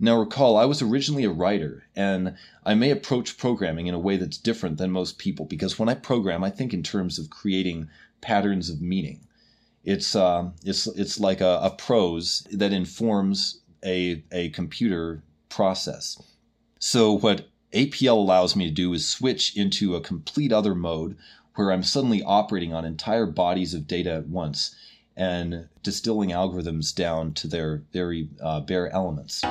Now recall, I was originally a writer, and I may approach programming in a way that's different than most people, because when I program, I think in terms of creating patterns of meaning. It's like a prose that informs a computer process. So what APL allows me to do is switch into a complete other mode where I'm suddenly operating on entire bodies of data at once and distilling algorithms down to their very bare elements.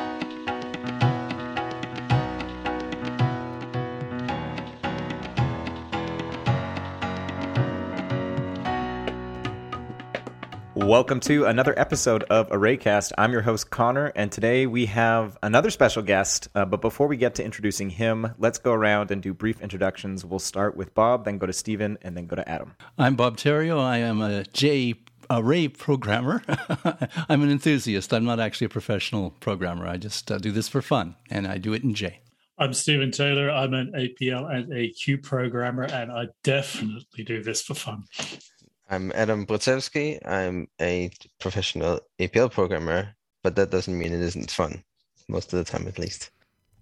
Welcome to another episode of ArrayCast. I'm your host, Conor, and today we have another special guest. But before we get to introducing him, let's go around and do brief introductions. We'll start with Bob, then go to Stephen, and then go to Adám. I'm Bob Terrio. I am a J array programmer. I'm an enthusiast. I'm not actually a professional programmer. I just do this for fun, and I do it in J. I'm Stephen Taylor. I'm an APL and AQ programmer, and I definitely do this for fun. I'm Adám Brudzewsky. I'm a professional APL programmer, but that doesn't mean it isn't fun, most of the time at least.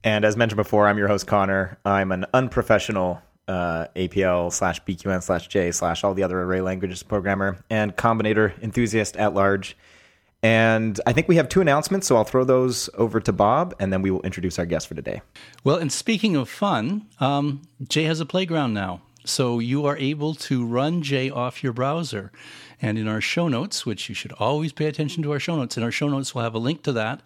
And as mentioned before, I'm your host, Connor. I'm an unprofessional APL/BQN/J/all the other array languages programmer and combinator enthusiast at large. And I think we have two announcements, so I'll throw those over to Bob, and then we will introduce our guest for today. Well, and speaking of fun, J has a playground now. So you are able to run J off your browser. And in our show notes, which you should always pay attention to our show notes, in our show notes we'll have a link to that.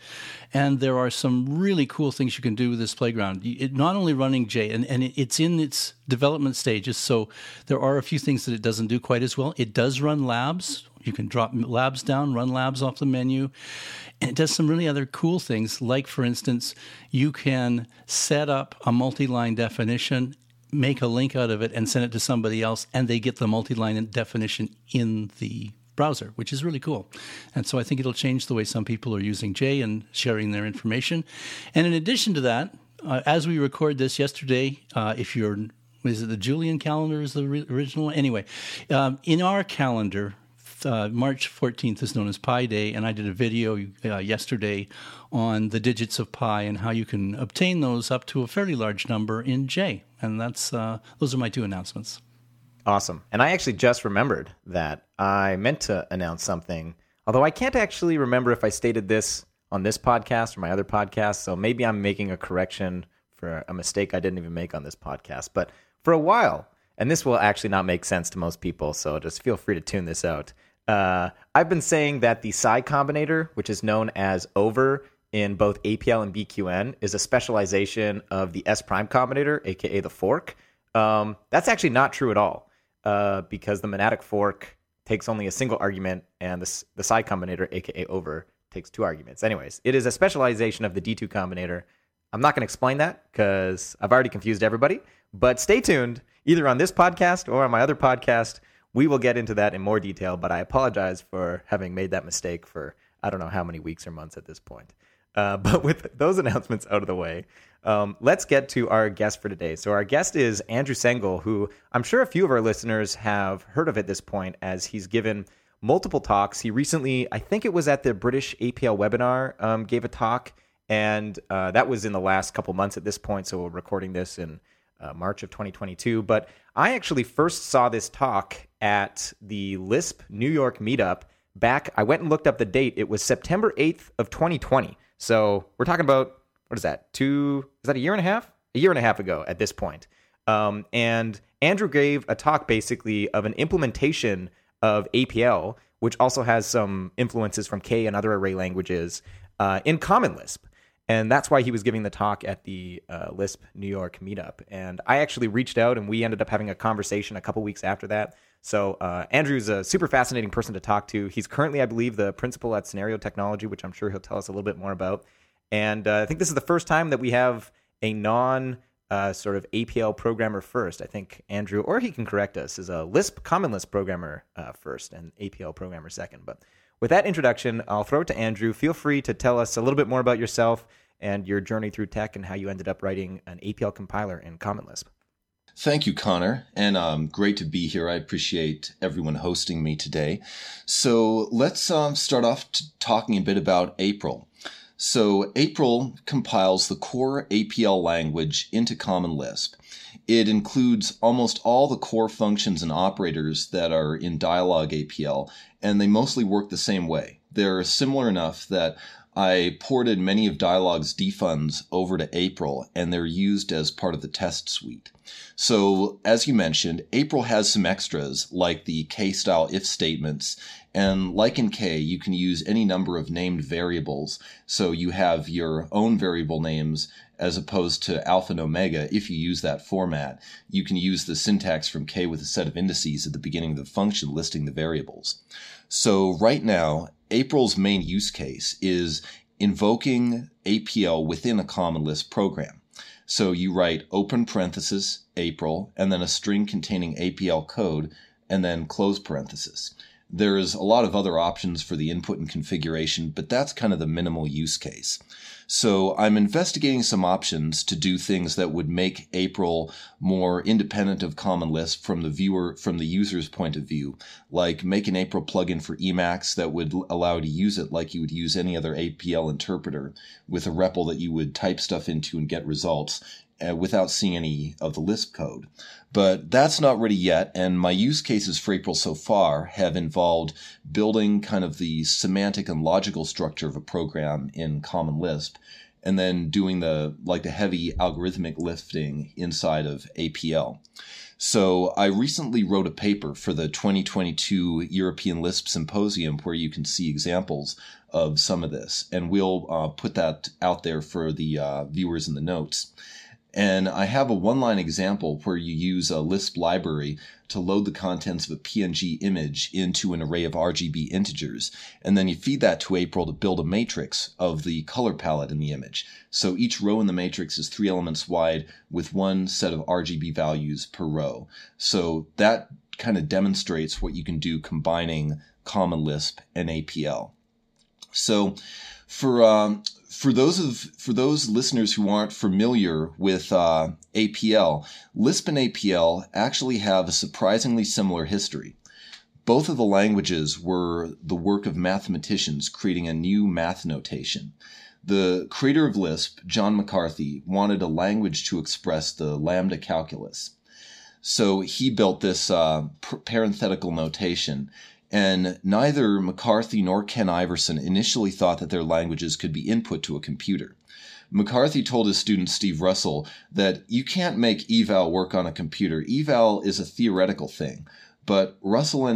And there are some really cool things you can do with this playground. It, not only running J, and it's in its development stages, so there are a few things that it doesn't do quite as well. It does run labs. You can drop labs down, run labs off the menu. And it does some really other cool things, like, for instance, you can set up a multi-line definition, make a link out of it and send it to somebody else, and they get the multi-line definition in the browser, which is really cool. And so I think it'll change the way some people are using J and sharing their information. And in addition to that, as we record this yesterday, if you're, is it the Julian calendar is the original one? Anyway, in our calendar, March 14th is known as Pi Day, and I did a video yesterday on the digits of pi and how you can obtain those up to a fairly large number in J. And that's those are my two announcements. Awesome. And I actually just remembered that I meant to announce something, although I can't actually remember if I stated this on this podcast or my other podcast, so maybe I'm making a correction for a mistake I didn't even make on this podcast. But for a while, and this will actually not make sense to most people, so just feel free to tune this out. I've been saying that the psi combinator, which is known as over in both APL and BQN, is a specialization of the S prime combinator, aka the fork. That's actually not true at all, because the monadic fork takes only a single argument, and the psi combinator, aka over, takes two arguments. Anyways, it is a specialization of the D2 combinator. I'm not going to explain that because I've already confused everybody, but stay tuned. Either on this podcast or on my other podcast, we will get into that in more detail, but I apologize for having made that mistake for I don't know how many weeks or months at this point. But with those announcements out of the way, let's get to our guest for today. So our guest is Andrew Sengul, who I'm sure a few of our listeners have heard of at this point, as he's given multiple talks. He recently, I think it was at the British APL webinar, gave a talk, and that was in the last couple months at this point, so we're recording this in March of 2022. But I actually first saw this talk at the Lisp New York meetup back. I went and looked up the date. It was September 8th of 2020. So we're talking about, what is that, a year and a half? A year and a half ago at this point. And Andrew gave a talk basically of an implementation of APL, which also has some influences from K and other array languages in Common Lisp. And that's why he was giving the talk at the Lisp New York meetup. And I actually reached out, and we ended up having a conversation a couple weeks after that. So Andrew's a super fascinating person to talk to. He's currently, I believe, the principal at Scenario Technology, which I'm sure he'll tell us a little bit more about. And I think this is the first time that we have a sort of APL programmer first. I think Andrew, or he can correct us, is a Common Lisp programmer first and APL programmer second. But with that introduction, I'll throw it to Andrew. Feel free to tell us a little bit more about yourself and your journey through tech and how you ended up writing an APL compiler in Common Lisp. Thank you, Connor, and great to be here. I appreciate everyone hosting me today. So let's start off talking a bit about April. So APL compiles the core APL language into Common Lisp. It includes almost all the core functions and operators that are in Dialog APL, and they mostly work the same way. They're similar enough that I ported many of Dialog's defuns over to APL, and they're used as part of the test suite. So, as you mentioned, APL has some extras, like the K-style if statements, and like in K, you can use any number of named variables, so you have your own variable names as opposed to alpha and omega if you use that format. You can use the syntax from K with a set of indices at the beginning of the function listing the variables. So, right now, APL's main use case is invoking APL within a Common Lisp program. So you write open parenthesis APL and then a string containing APL code and then close parenthesis. There's a lot of other options for the input and configuration, but that's kind of the minimal use case. So I'm investigating some options to do things that would make APL more independent of Common Lisp from the user's point of view, like make an APL plugin for Emacs that would allow you to use it like you would use any other APL interpreter with a REPL that you would type stuff into and get results without seeing any of the Lisp code. But that's not ready yet, and my use cases for APL so far have involved building kind of the semantic and logical structure of a program in Common Lisp, and then doing the heavy algorithmic lifting inside of APL. So I recently wrote a paper for the 2022 European Lisp Symposium where you can see examples of some of this, and we'll put that out there for the viewers in the notes. And I have a one-line example where you use a Lisp library to load the contents of a PNG image into an array of RGB integers, and then you feed that to APL to build a matrix of the color palette in the image. So each row in the matrix is 3 elements wide with 1 set of RGB values per row. So that kind of demonstrates what you can do combining Common Lisp and APL. So For those listeners who aren't familiar with APL, Lisp and APL actually have a surprisingly similar history. Both of the languages were the work of mathematicians creating a new math notation. The creator of Lisp, John McCarthy, wanted a language to express the lambda calculus. So he built this parenthetical notation. And neither McCarthy nor Ken Iverson initially thought that their languages could be input to a computer. McCarthy told his student Steve Russell that you can't make eval work on a computer. Eval is a theoretical thing. But Russell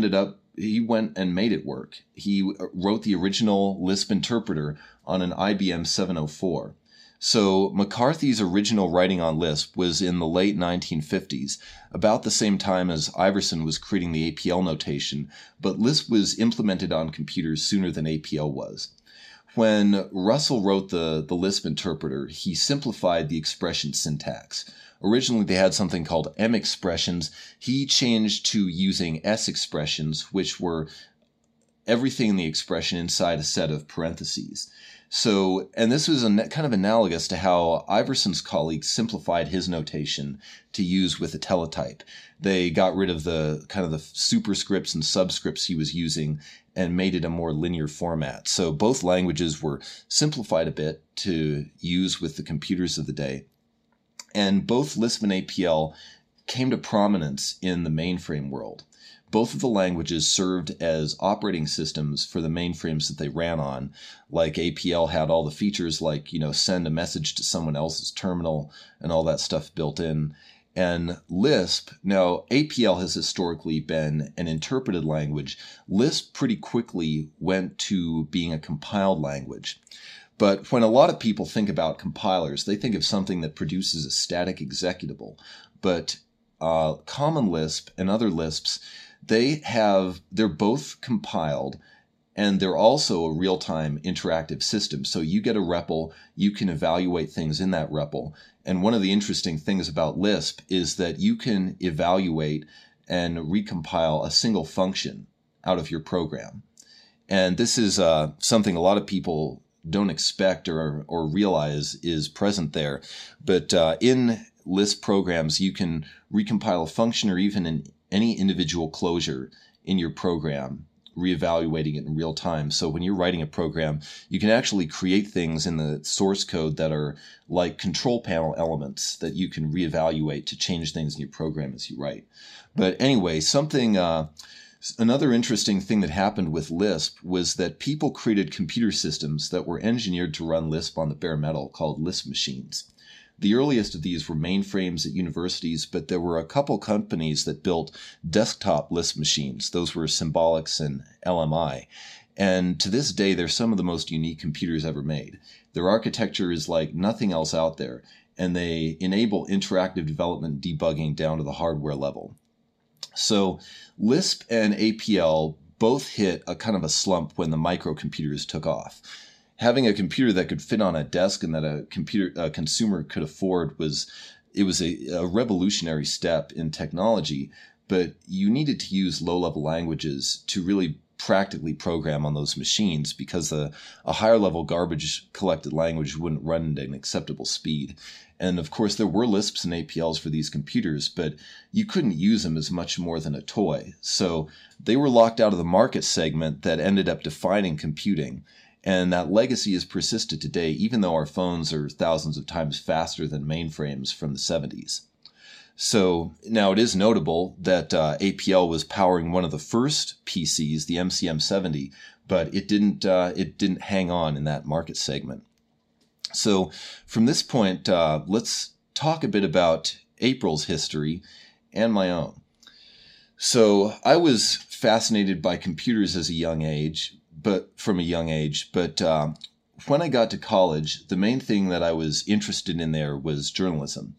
he went and made it work. He wrote the original Lisp interpreter on an IBM 704. So McCarthy's original writing on Lisp was in the late 1950s, about the same time as Iverson was creating the APL notation, but Lisp was implemented on computers sooner than APL was. When Russell wrote the Lisp interpreter, he simplified the expression syntax. Originally, they had something called M-Expressions. He changed to using S-Expressions, which were everything in the expression inside a set of parentheses. So, and this was kind of analogous to how Iverson's colleagues simplified his notation to use with a teletype. They got rid of the superscripts and subscripts he was using and made it a more linear format. So both languages were simplified a bit to use with the computers of the day. And both Lisp and APL came to prominence in the mainframe world. Both of the languages served as operating systems for the mainframes that they ran on. Like APL had all the features like, send a message to someone else's terminal and all that stuff built in. And Lisp, now APL has historically been an interpreted language. Lisp pretty quickly went to being a compiled language. But when a lot of people think about compilers, they think of something that produces a static executable. But Common Lisp and other Lisps, they're both compiled, and they're also a real-time interactive system. So you get a REPL, you can evaluate things in that REPL. And one of the interesting things about Lisp is that you can evaluate and recompile a single function out of your program. And this is something a lot of people don't expect or realize is present there. But in Lisp programs, you can recompile a function or even an any individual closure in your program reevaluating it in real time. So when you're writing a program, you can actually create things in the source code that are like control panel elements that you can reevaluate to change things in your program as you write. But anyway, another interesting thing that happened with Lisp was that people created computer systems that were engineered to run Lisp on the bare metal called Lisp machines. The earliest of these were mainframes at universities, but there were a couple companies that built desktop Lisp machines. Those were Symbolics and LMI. And to this day, they're some of the most unique computers ever made. Their architecture is like nothing else out there, and they enable interactive development debugging down to the hardware level. So Lisp and APL both hit a kind of a slump when the microcomputers took off. Having a computer that could fit on a desk and that a consumer could afford was a revolutionary step in technology, but you needed to use low-level languages to really practically program on those machines because a higher-level garbage-collected language wouldn't run at an acceptable speed. And of course, there were Lisps and APLs for these computers, but you couldn't use them as much more than a toy. So they were locked out of the market segment that ended up defining computing. And that legacy has persisted today, even though our phones are thousands of times faster than mainframes from the 70s. So now it is notable that APL was powering one of the first PCs, the MCM70, but it didn't hang on in that market segment. So from this point, let's talk a bit about April's history and my own. So I was fascinated by computers as a young age, but when I got to college, the main thing that I was interested in there was journalism.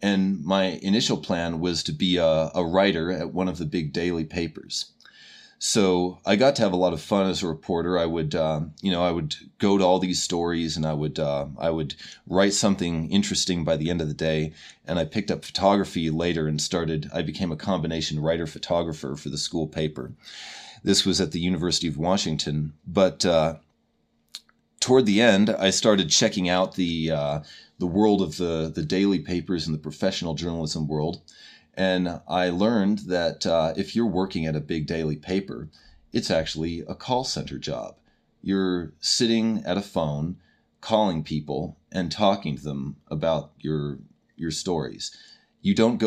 And my initial plan was to be a writer at one of the big daily papers. So I got to have a lot of fun as a reporter. I would go to all these stories, and I would write something interesting by the end of the day. And I picked up photography later and I became a combination writer-photographer for the school paper. This was at the University of Washington. But toward the end, I started checking out the world of the daily papers and the professional journalism world. And I learned that if you're working at a big daily paper, it's actually a call center job. You're sitting at a phone, calling people and talking to them about your stories. You don't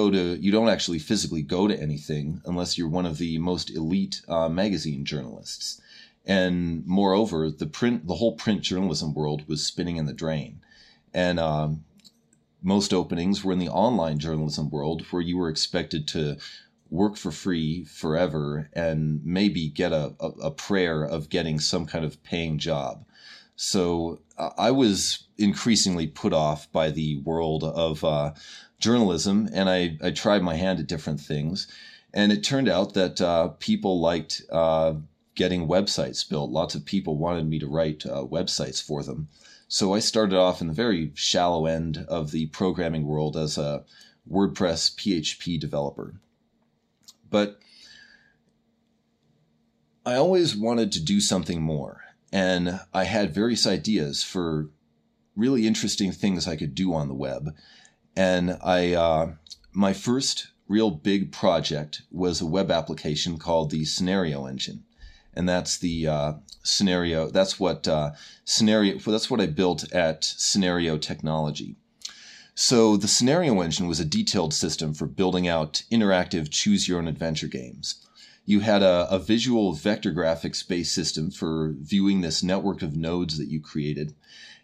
actually physically go to anything unless you're one of the most elite magazine journalists. And moreover, the whole print journalism world was spinning in the drain. And most openings were in the online journalism world, where you were expected to work for free forever and maybe get a prayer of getting some kind of paying job. So I was increasingly put off by the world of journalism, and I tried my hand at different things. And it turned out that people liked getting websites built. Lots of people wanted me to write websites for them. So I started off in the very shallow end of the programming world as a WordPress PHP developer. But I always wanted to do something more. And I had various ideas for really interesting things I could do on the web. And my first real big project was a web application called the Scenario Engine. And that's the scenario. That's what I built at Scenario Technology. So the Scenario Engine was a detailed system for building out interactive choose-your-own-adventure games. You had a visual vector graphics-based system for viewing this network of nodes that you created.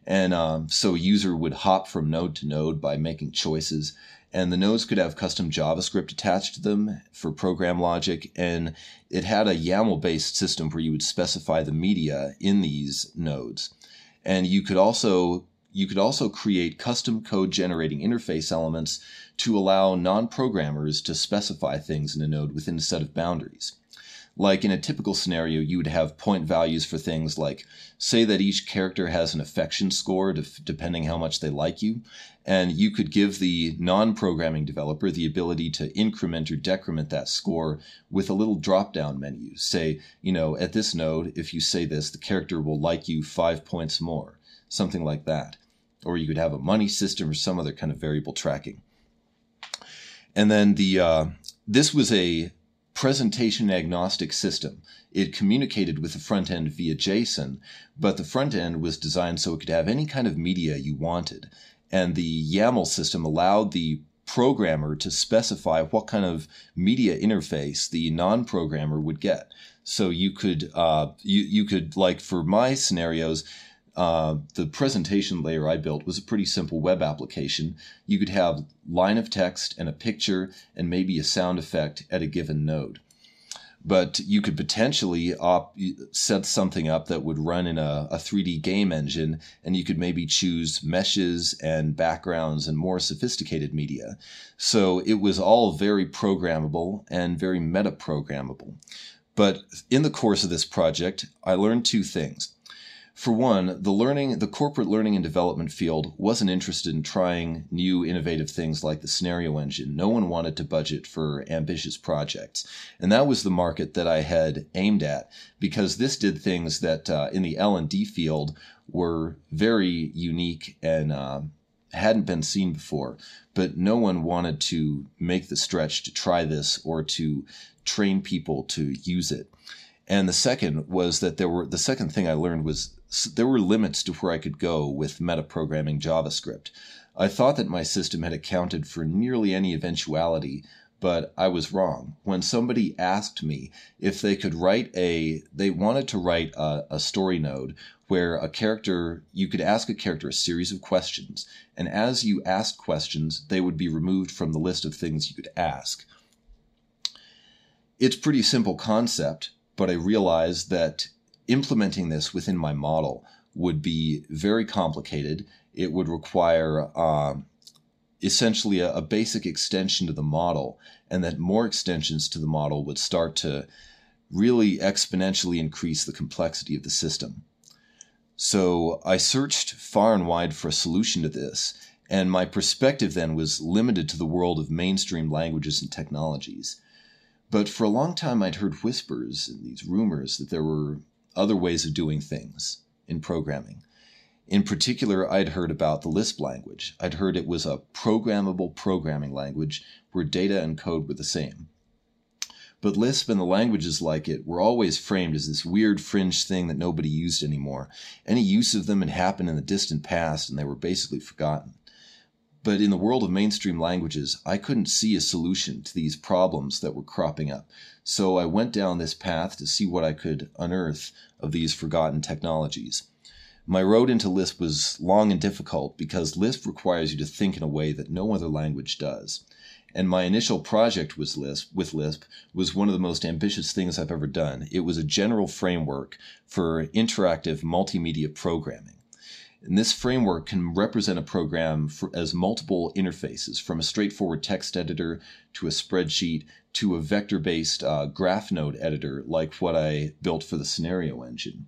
And so a user would hop from node to node by making choices. And the nodes could have custom JavaScript attached to them for program logic. And it had a YAML-based system where you would specify the media in these nodes. And you could also create custom code-generating interface elements to allow non-programmers to specify things in a node within a set of boundaries. Like in a typical scenario, you would have point values for things like, say that each character has an affection score depending how much they like you, and you could give the non-programming developer the ability to increment or decrement that score with a little drop-down menu. Say, at this node, if you say this, the character will like you 5 points more, something like that. Or you could have a money system or some other kind of variable tracking. And then this was a presentation-agnostic system. It communicated with the front end via JSON, but the front end was designed so it could have any kind of media you wanted. And the YAML system allowed the programmer to specify what kind of media interface the non-programmer would get. So you could, like for my scenarios, the presentation layer I built was a pretty simple web application. You could have line of text and a picture and maybe a sound effect at a given node. But you could potentially set something up that would run in a 3D game engine, and you could maybe choose meshes and backgrounds and more sophisticated media. So it was all very programmable and very metaprogrammable. But in the course of this project, I learned two things. For one, the corporate learning and development field wasn't interested in trying new innovative things like the Scenario Engine. No one wanted to budget for ambitious projects. And that was the market that I had aimed at, because this did things that in the L&D field were very unique and hadn't been seen before. But no one wanted to make the stretch to try this or to train people to use it. And the second was that the second thing I learned was there were limits to where I could go with metaprogramming JavaScript. I thought that my system had accounted for nearly any eventuality, but I was wrong. When somebody asked me if they could they wanted to write a story node where you could ask a character a series of questions. And as you asked questions, they would be removed from the list of things you could ask. It's a pretty simple concept, but I realized that implementing this within my model would be very complicated. It would require essentially a basic extension to the model, and that more extensions to the model would start to really exponentially increase the complexity of the system. So I searched far and wide for a solution to this, and my perspective then was limited to the world of mainstream languages and technologies. But for a long time, I'd heard whispers and these rumors that there were other ways of doing things in programming. In particular, I'd heard about the Lisp language. I'd heard it was a programmable programming language where data and code were the same. But Lisp and the languages like it were always framed as this weird fringe thing that nobody used anymore. Any use of them had happened in the distant past, and they were basically forgotten. But in the world of mainstream languages, I couldn't see a solution to these problems that were cropping up. So I went down this path to see what I could unearth of these forgotten technologies. My road into Lisp was long and difficult because Lisp requires you to think in a way that no other language does. And my initial project with Lisp was one of the most ambitious things I've ever done. It was a general framework for interactive multimedia programming. And this framework can represent a program as multiple interfaces, from a straightforward text editor to a spreadsheet to a vector-based graph node editor like what I built for the Scenario Engine.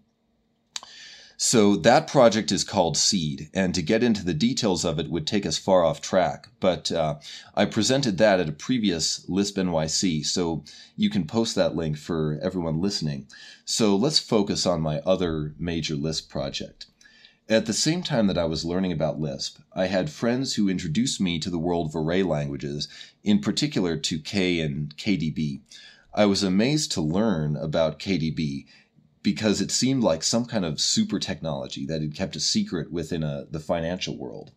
So that project is called Seed, and to get into the details of it would take us far off track, but I presented that at a previous Lisp NYC, so you can post that link for everyone listening. So let's focus on my other major Lisp project. At the same time that I was learning about Lisp, I had friends who introduced me to the world of array languages, in particular to K and KDB. I was amazed to learn about KDB because it seemed like some kind of super technology that had kept a secret within the financial world.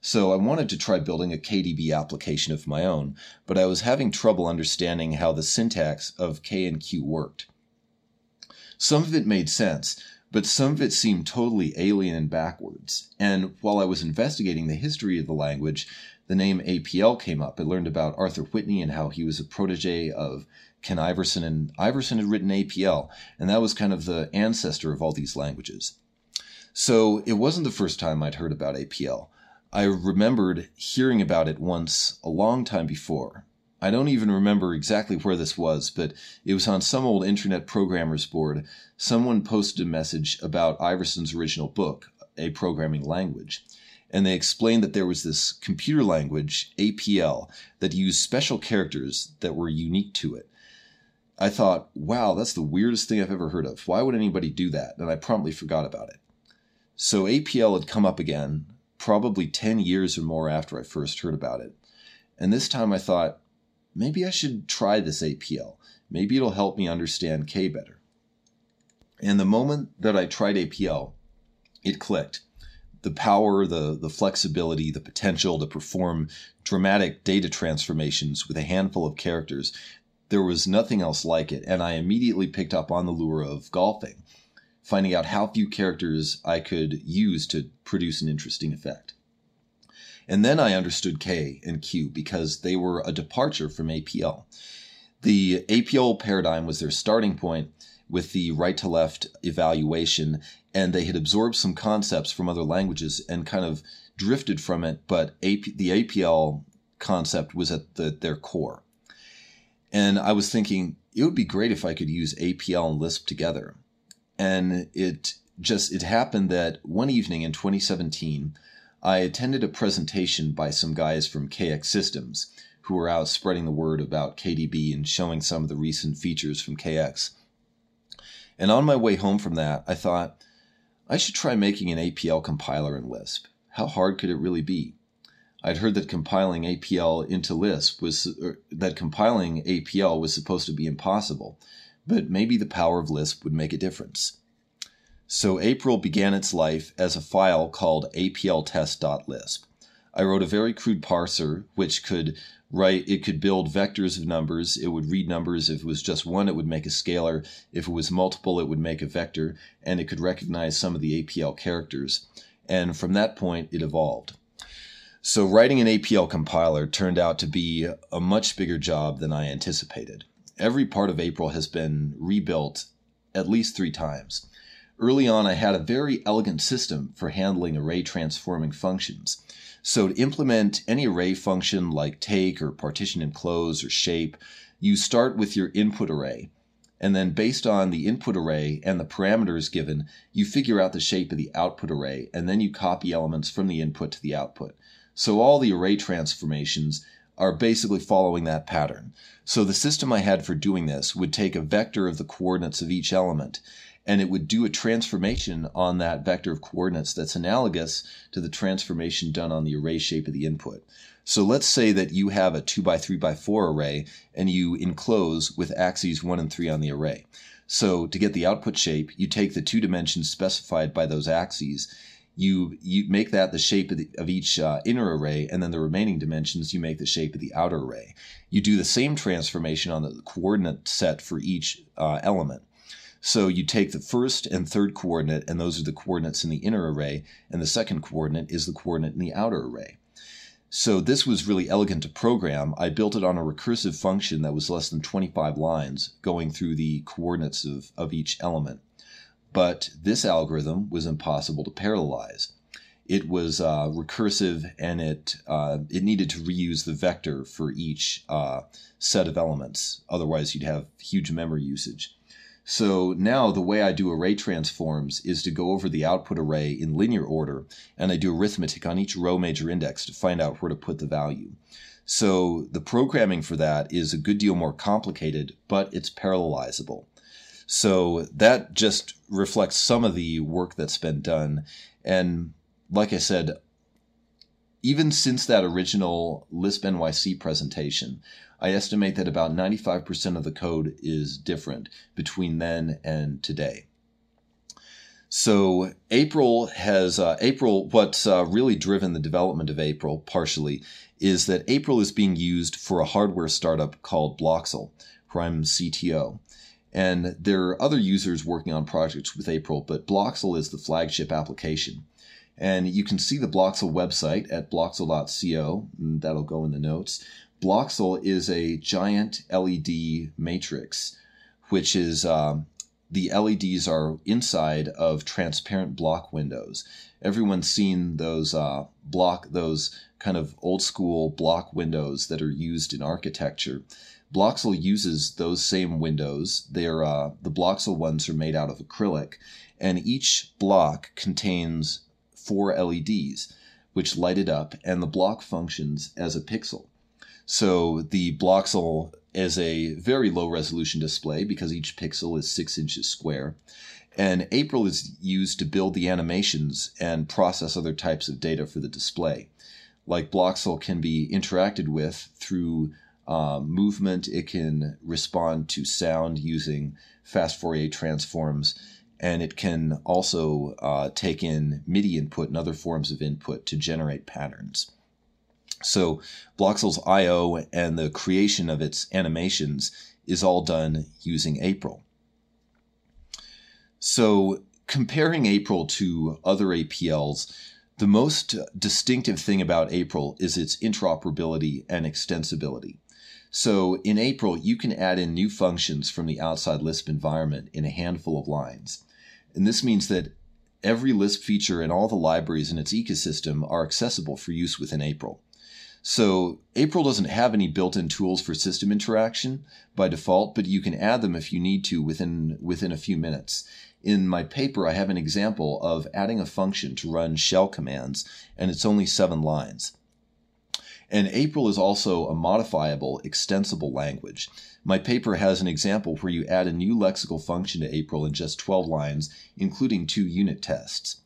So I wanted to try building a KDB application of my own, but I was having trouble understanding how the syntax of K and Q worked. Some of it made sense, but some of it seemed totally alien and backwards. And while I was investigating the history of the language, the name APL came up. I learned about Arthur Whitney and how he was a protege of Ken Iverson, and Iverson had written APL, and that was kind of the ancestor of all these languages. So it wasn't the first time I'd heard about APL. I remembered hearing about it once a long time before. I don't even remember exactly where this was, but it was on some old internet programmer's board. Someone posted a message about Iverson's original book, A Programming Language, and they explained that there was this computer language, APL, that used special characters that were unique to it. I thought, wow, that's the weirdest thing I've ever heard of. Why would anybody do that? And I promptly forgot about it. So APL had come up again, probably 10 years or more after I first heard about it. And this time I thought, maybe I should try this APL. Maybe it'll help me understand K better. And the moment that I tried APL, it clicked. The power, the flexibility, the potential to perform dramatic data transformations with a handful of characters. There was nothing else like it, and I immediately picked up on the lure of golfing, finding out how few characters I could use to produce an interesting effect. And then I understood K and Q because they were a departure from APL. The APL paradigm was their starting point with the right-to-left evaluation, and they had absorbed some concepts from other languages and kind of drifted from it, but the APL concept was at their core. And I was thinking, it would be great if I could use APL and Lisp together. And it happened that one evening in 2017, I attended a presentation by some guys from KX Systems who were out spreading the word about KDB and showing some of the recent features from KX. And on my way home from that, I thought, I should try making an APL compiler in Lisp. How hard could it really be? I'd heard that compiling APL into Lisp was supposed to be impossible, but maybe the power of Lisp would make a difference. So April began its life as a file called apltest.lisp. I wrote a very crude parser, which could build vectors of numbers. It would read numbers. If it was just one, it would make a scalar. If it was multiple, it would make a vector. And it could recognize some of the APL characters. And from that point, it evolved. So writing an APL compiler turned out to be a much bigger job than I anticipated. Every part of April has been rebuilt at least 3 times. Early on, I had a very elegant system for handling array transforming functions. So to implement any array function like take or partition enclose or shape, you start with your input array. And then based on the input array and the parameters given, you figure out the shape of the output array, and then you copy elements from the input to the output. So all the array transformations are basically following that pattern. So the system I had for doing this would take a vector of the coordinates of each element, and it would do a transformation on that vector of coordinates that's analogous to the transformation done on the array shape of the input. So let's say that you have a 2x3x4 array, and you enclose with axes 1 and 3 on the array. So to get the output shape, you take the 2 dimensions specified by those axes, you make that the shape of each inner array, and then the remaining dimensions you make the shape of the outer array. You do the same transformation on the coordinate set for each element. So you take the first and third coordinate, and those are the coordinates in the inner array, and the second coordinate is the coordinate in the outer array. So this was really elegant to program. I built it on a recursive function that was less than 25 lines going through the coordinates of each element. But this algorithm was impossible to parallelize. It was recursive, and it needed to reuse the vector for each set of elements. Otherwise, you'd have huge memory usage. So now the way I do array transforms is to go over the output array in linear order, and I do arithmetic on each row major index to find out where to put the value. So the programming for that is a good deal more complicated, but it's parallelizable. So that just reflects some of the work that's been done. And like I said, even since that original Lisp NYC presentation, I estimate that about 95% of the code is different between then and today. So what's really driven the development of April partially is that April is being used for a hardware startup called Bloxel, where I'm CTO. And there are other users working on projects with April, but Bloxel is the flagship application. And you can see the Bloxel website at bloxel.co, and that'll go in the notes. Bloxel is a giant LED matrix, which is the LEDs are inside of transparent block windows. Everyone's seen those kind of old school block windows that are used in architecture. Bloxel uses those same windows. They're the Bloxel ones are made out of acrylic, and each block contains 4 LEDs, which light it up, and the block functions as a pixel. So the Bloxel is a very low resolution display because each pixel is 6 inches square. And April is used to build the animations and process other types of data for the display. Like Bloxel can be interacted with through movement. It can respond to sound using fast Fourier transforms, and it can also take in MIDI input and other forms of input to generate patterns. So Bloxel's I.O. and the creation of its animations is all done using APRIL. So comparing APRIL to other APLs, the most distinctive thing about APRIL is its interoperability and extensibility. So in APRIL, you can add in new functions from the outside Lisp environment in a handful of lines. And this means that every Lisp feature and all the libraries in its ecosystem are accessible for use within APRIL. So APRIL doesn't have any built-in tools for system interaction by default, but you can add them if you need to within a few minutes. In my paper, I have an example of adding a function to run shell commands, and it's only 7 lines. And APRIL is also a modifiable, extensible language. My paper has an example where you add a new lexical function to APRIL in just 12 lines, including 2 unit tests.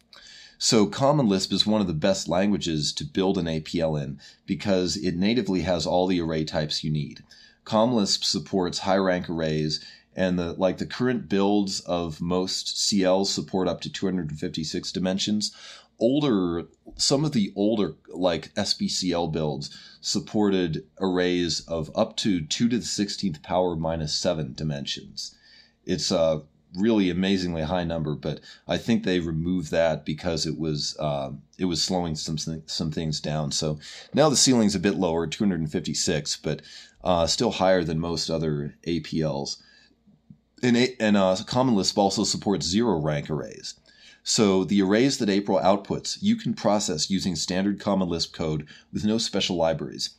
So Common Lisp is one of the best languages to build an APL in because it natively has all the array types you need. Common Lisp supports high-rank arrays, and the current builds of most CLs support up to 256 dimensions. Some of the older like SBCL builds supported arrays of up to 2⁻⁴ dimensions. It's really amazingly high number, but I think they removed that because it was slowing some things down. So now the ceiling's a bit lower, 256, but still higher than most other APLs. And Common Lisp also supports 0-rank arrays. So the arrays that APRIL outputs, you can process using standard Common Lisp code with no special libraries.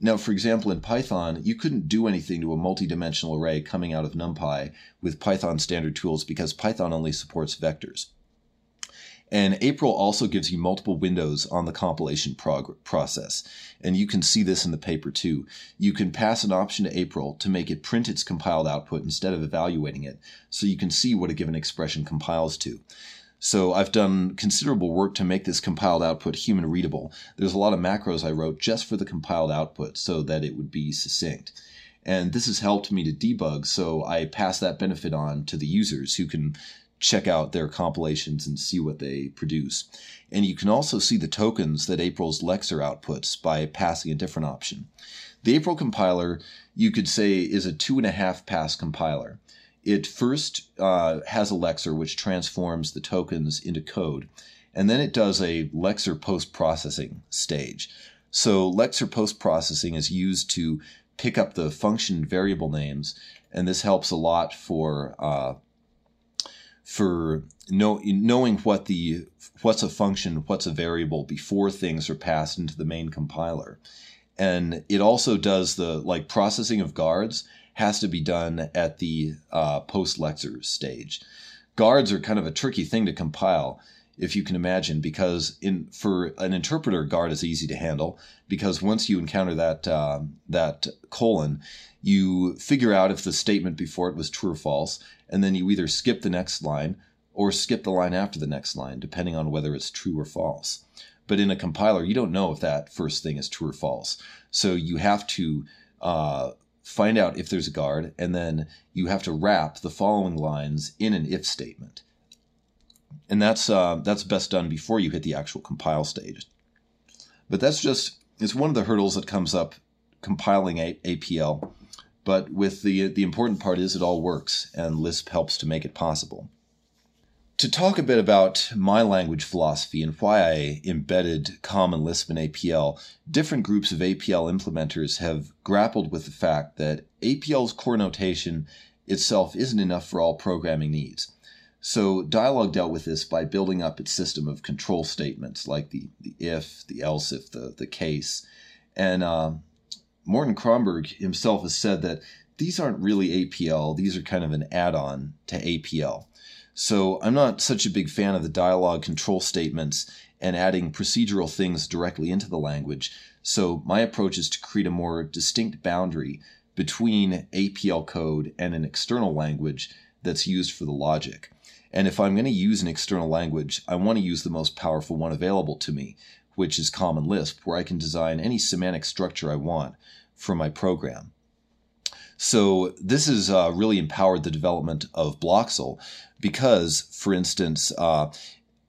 Now, for example, in Python, you couldn't do anything to a multi-dimensional array coming out of NumPy with Python standard tools because Python only supports vectors. And APRIL also gives you multiple windows on the compilation process. And you can see this in the paper too. You can pass an option to APRIL to make it print its compiled output instead of evaluating it, so you can see what a given expression compiles to. So I've done considerable work to make this compiled output human readable. There's a lot of macros I wrote just for the compiled output so that it would be succinct. And this has helped me to debug, so I pass that benefit on to the users who can check out their compilations and see what they produce. And you can also see the tokens that APRIL's Lexer outputs by passing a different option. The APRIL compiler, you could say, is a 2.5 pass compiler. It first has a lexer, which transforms the tokens into code, and then it does a lexer post-processing stage. So lexer post-processing is used to pick up the function variable names, and this helps a lot for knowing what's a function, what's a variable before things are passed into the main compiler. And it also does the processing of guards. Has to be done at the post-lexer stage. Guards are kind of a tricky thing to compile, if you can imagine, because for an interpreter, guard is easy to handle, because once you encounter that colon, you figure out if the statement before it was true or false, and then you either skip the next line or skip the line after the next line, depending on whether it's true or false. But in a compiler, you don't know if that first thing is true or false. So you have to find out if there's a guard, and then you have to wrap the following lines in an if statement. And that's best done before you hit the actual compile stage. But it's one of the hurdles that comes up compiling APL. But with the important part is it all works, and Lisp helps to make it possible. To talk a bit about my language philosophy and why I embedded Common Lisp in APL, different groups of APL implementers have grappled with the fact that APL's core notation itself isn't enough for all programming needs. So Dialog dealt with this by building up its system of control statements like the if, the else if, the case. And Morten Kromberg himself has said that these aren't really APL, these are kind of an add-on to APL. So I'm not such a big fan of the Dialog control statements and adding procedural things directly into the language. So my approach is to create a more distinct boundary between APL code and an external language that's used for the logic. And if I'm going to use an external language, I want to use the most powerful one available to me, which is Common Lisp, where I can design any semantic structure I want for my program. So this has really empowered the development of Bloxel because, for instance,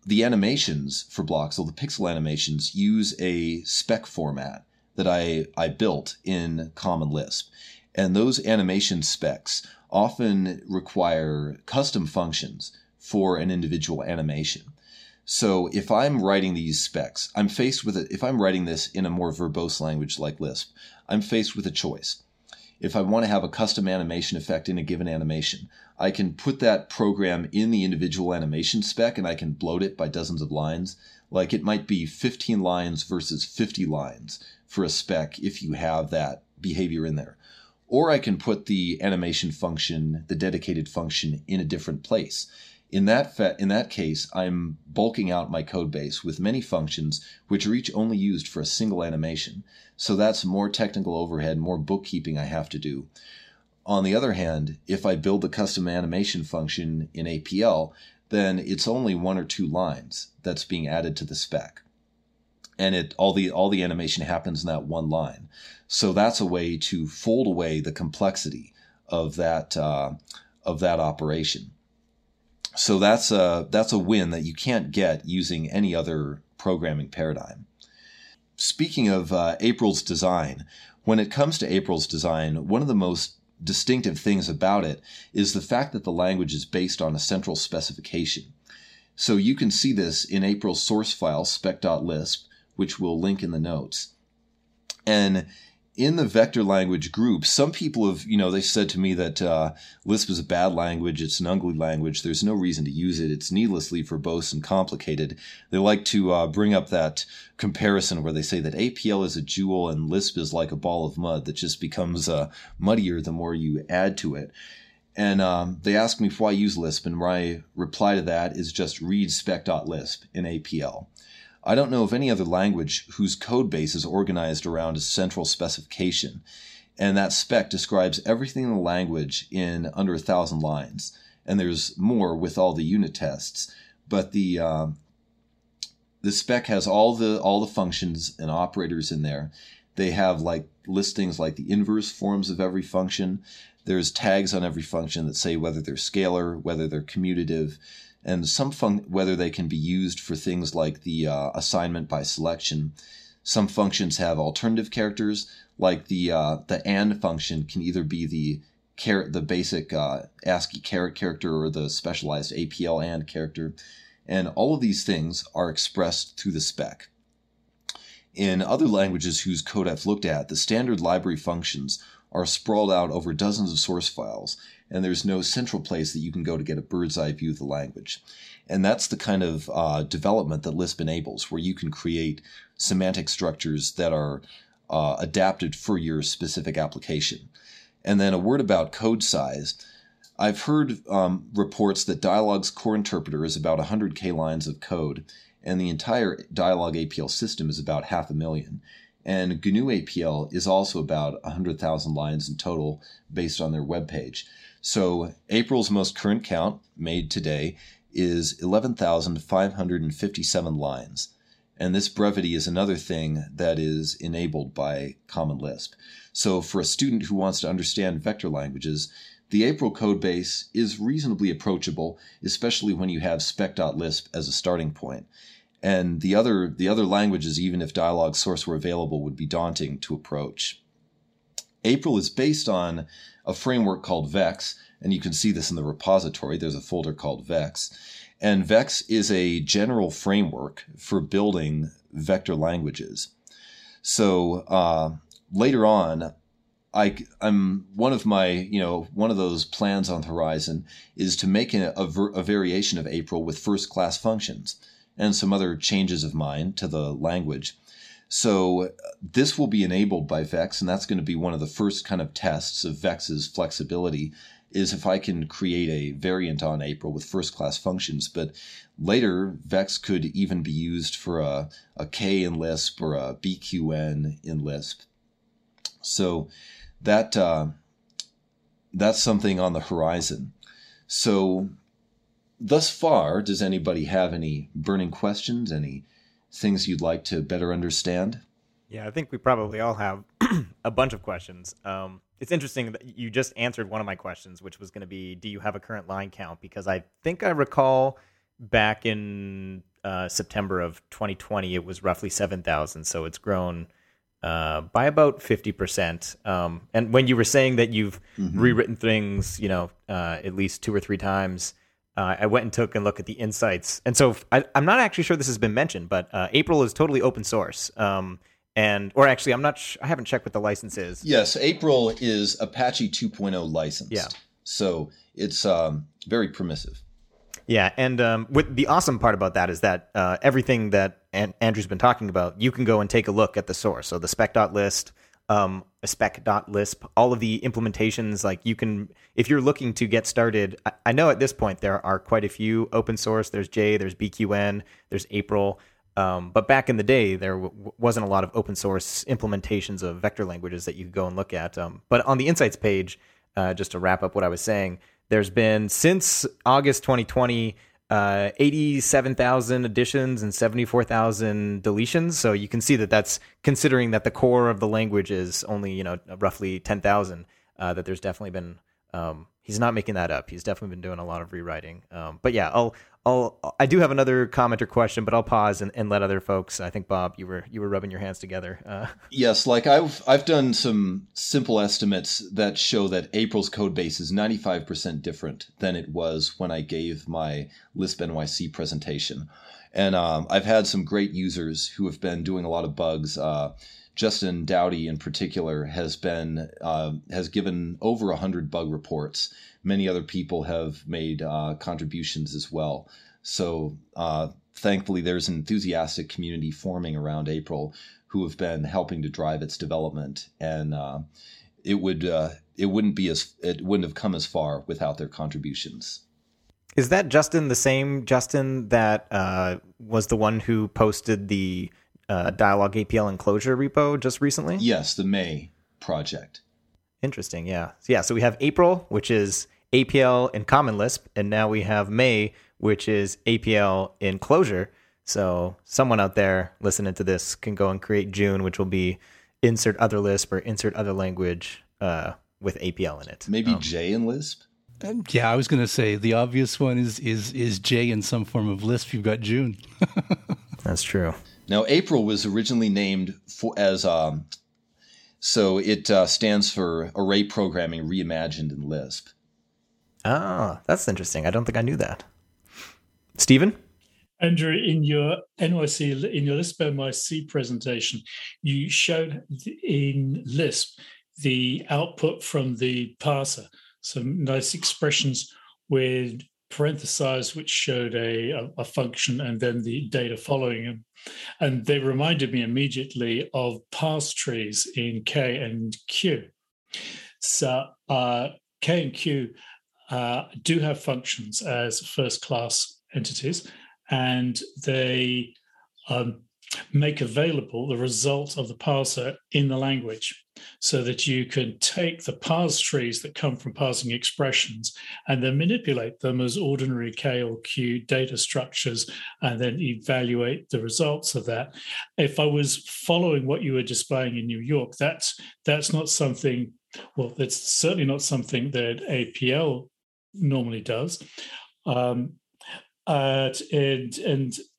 the animations for Bloxel, the pixel animations, use a spec format that I built in Common Lisp. And those animation specs often require custom functions for an individual animation. So if I'm writing these specs, I'm faced with it. If I'm writing this in a more verbose language like Lisp, I'm faced with a choice. If I want to have a custom animation effect in a given animation, I can put that program in the individual animation spec and I can bloat it by dozens of lines. Like it might be 15 lines versus 50 lines for a spec if you have that behavior in there. Or I can put the animation function, the dedicated function, in a different place. In that case, I'm bulking out my code base with many functions which are each only used for a single animation. So that's more technical overhead, more bookkeeping I have to do. On the other hand, if I build the custom animation function in APL, then it's only one or two lines that's being added to the spec. And all the animation happens in that one line. So that's a way to fold away the complexity of that operation. So that's a win that you can't get using any other programming paradigm. Speaking of April's design, when it comes to April's design, one of the most distinctive things about it is the fact that the language is based on a central specification. So you can see this in April's source file, spec.lisp, which we'll link in the notes. And in the vector language group, some people have, they said to me that Lisp is a bad language, it's an ugly language, there's no reason to use it, it's needlessly verbose and complicated. They like to bring up that comparison where they say that APL is a jewel and Lisp is like a ball of mud that just becomes muddier the more you add to it. And they asked me why I use Lisp, and my reply to that is just read spec.lisp in APL. I don't know of any other language whose code base is organized around a central specification, and that spec describes everything in the language in under 1,000 lines. And there's more with all the unit tests, but the spec has all the functions and operators in there. They have listings like the inverse forms of every function. There's tags on every function that say whether they're scalar, whether they're commutative, and whether they can be used for things like the assignment by selection. Some functions have alternative characters, like the and function can either be the basic ASCII caret character or the specialized APL and character. And all of these things are expressed through the spec. In other languages whose code I've looked at, the standard library functions are sprawled out over dozens of source files, and there's no central place that you can go to get a bird's eye view of the language. And that's the kind of development that Lisp enables, where you can create semantic structures that are adapted for your specific application. And then a word about code size. I've heard reports that Dialog's core interpreter is about 100K lines of code, and the entire Dialog APL system is about 500,000. And GNU APL is also about 100,000 lines in total based on their web page. So April's most current count, made today, is 11,557 lines. And this brevity is another thing that is enabled by Common Lisp. So for a student who wants to understand vector languages, the April code base is reasonably approachable, especially when you have spec.lisp as a starting point. And the other languages, even if Dialog's source were available, would be daunting to approach. April is based on a framework called Vex, and you can see this in the repository. There's a folder called Vex. And Vex is a general framework for building vector languages. So later on, I'm one of those plans on the horizon is to make a variation of April with first-class functions and some other changes of mine to the language. So this will be enabled by Vex, and that's going to be one of the first kind of tests of Vex's flexibility, is if I can create a variant on April with first-class functions. But later, Vex could even be used for a K in Lisp or a BQN in Lisp. So that's something on the horizon. So thus far, does anybody have any burning questions, any things you'd like to better understand? Yeah, I think we probably all have a bunch of questions. It's interesting that you just answered one of my questions, which was going to be, do you have a current line count? Because I think I recall back in September of 2020, it was roughly 7,000. So it's grown by about 50%. And when you were saying that you've rewritten things, you know, at least 2 or 3 times, I went and took a look at the insights. And so I'm not actually sure this has been mentioned, but APL is totally open source. Or actually, I'm not. I haven't checked what the license is. Yes, APL is Apache 2.0 licensed. Yeah. So it's very permissive. Yeah, and with the awesome part about that is that everything that Andrew's been talking about, you can go and take a look at the source. So the spec.list, spec.lisp, all of the implementations. Like you can, if you're looking to get started. I know at this point there are quite a few open source. There's J, there's BQN, there's APL. But back in the day, there wasn't a lot of open source implementations of vector languages that you could go and look at. But on the Insights page, just to wrap up what I was saying, there's been, since August 2020, 87,000 additions and 74,000 deletions. So you can see that that's considering that the core of the language is only, you know, roughly 10,000, that there's definitely been... he's not making that up. He's definitely been doing a lot of rewriting. But yeah, I do have another comment or question, but I'll pause and let other folks. I think Bob, you were rubbing your hands together. Yes, like I've done some simple estimates that show that APL's code base is 95% different than it was when I gave my Lisp NYC presentation, and I've had some great users who have been doing a lot of bugs. Justin Doughty, in particular, has given over 100 bug reports. Many other people have made contributions as well. So thankfully, there's an enthusiastic community forming around APL who have been helping to drive its development, and it wouldn't have come as far without their contributions. Is that Justin the same Justin that was the one who posted the Dialog APL enclosure repo just recently? Yes, the May project. Interesting, yeah. So we have APL, which is APL in Common Lisp, and now we have May, which is APL enclosure. So someone out there listening to this can go and create June, which will be insert other Lisp or insert other language with APL in it. Maybe J in Lisp? Yeah, I was going to say the obvious one is J in some form of Lisp. You've got June. That's true. Now, APL was originally named so it stands for Array Programming Reimagined in Lisp. Ah, that's interesting. I don't think I knew that. Stephen? Andrew, in your Lisp NYC presentation, you showed in Lisp the output from the parser. Some nice expressions with parenthesized, which showed a function and then the data following them. And they reminded me immediately of parse trees in K and Q. So K and Q do have functions as first-class entities, and they make available the result of the parser in the language so that you can take the parse trees that come from parsing expressions and then manipulate them as ordinary K or Q data structures and then evaluate the results of that. If I was following what you were displaying in New York, that's not something, well, that's certainly not something that APL normally does. And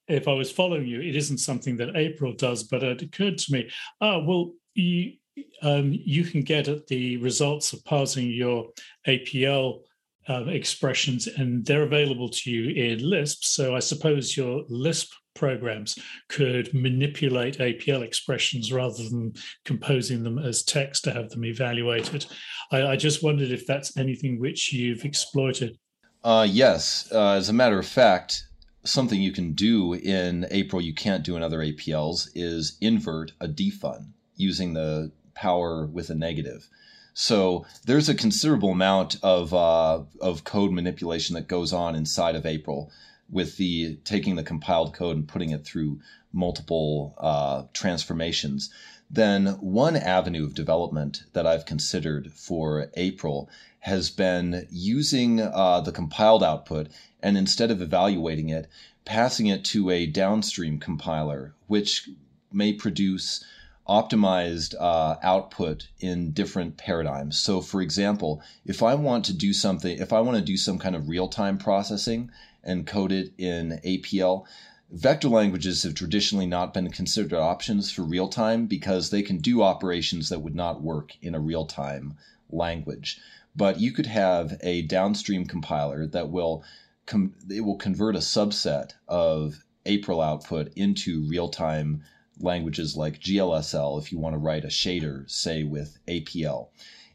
if I was following you, it isn't something that APL does, but it occurred to me, you can get at the results of parsing your APL expressions, and they're available to you in Lisp. So I suppose your Lisp programs could manipulate APL expressions rather than composing them as text to have them evaluated. I just wondered if that's anything which you've exploited. Yes. As a matter of fact, something you can do in APL you can't do in other APLs is invert a defun using the power with a negative. So there's a considerable amount of code manipulation that goes on inside of APL with the taking the compiled code and putting it through multiple transformations. Then one avenue of development that I've considered for APL has been using the compiled output and instead of evaluating it, passing it to a downstream compiler, which may produce optimized output in different paradigms. So for example, if I want to do something, if I want to do some kind of real-time processing and code it in APL, vector languages have traditionally not been considered options for real-time because they can do operations that would not work in a real-time language. But you could have a downstream compiler that will convert a subset of APRIL output into real-time languages like GLSL if you want to write a shader, say, with APL.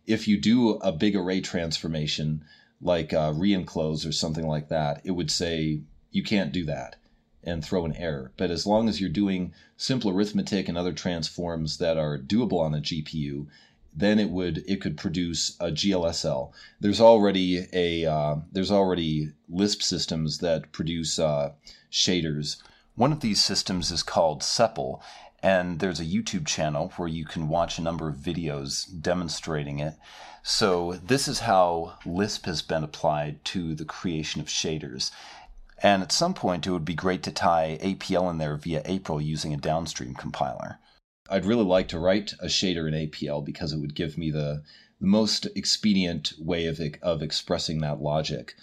If you do a big array transformation like re-enclose or something like that, it would say you can't do that and throw an error. But as long as you're doing simple arithmetic and other transforms that are doable on a GPU, then it could produce a GLSL. There's already Lisp systems that produce shaders. One of these systems is called Sepl, and there's a YouTube channel where you can watch a number of videos demonstrating it. So this is how Lisp has been applied to the creation of shaders. And at some point, it would be great to tie APL in there via APRIL using a downstream compiler. I'd really like to write a shader in APL because it would give me the most expedient way of expressing that logic.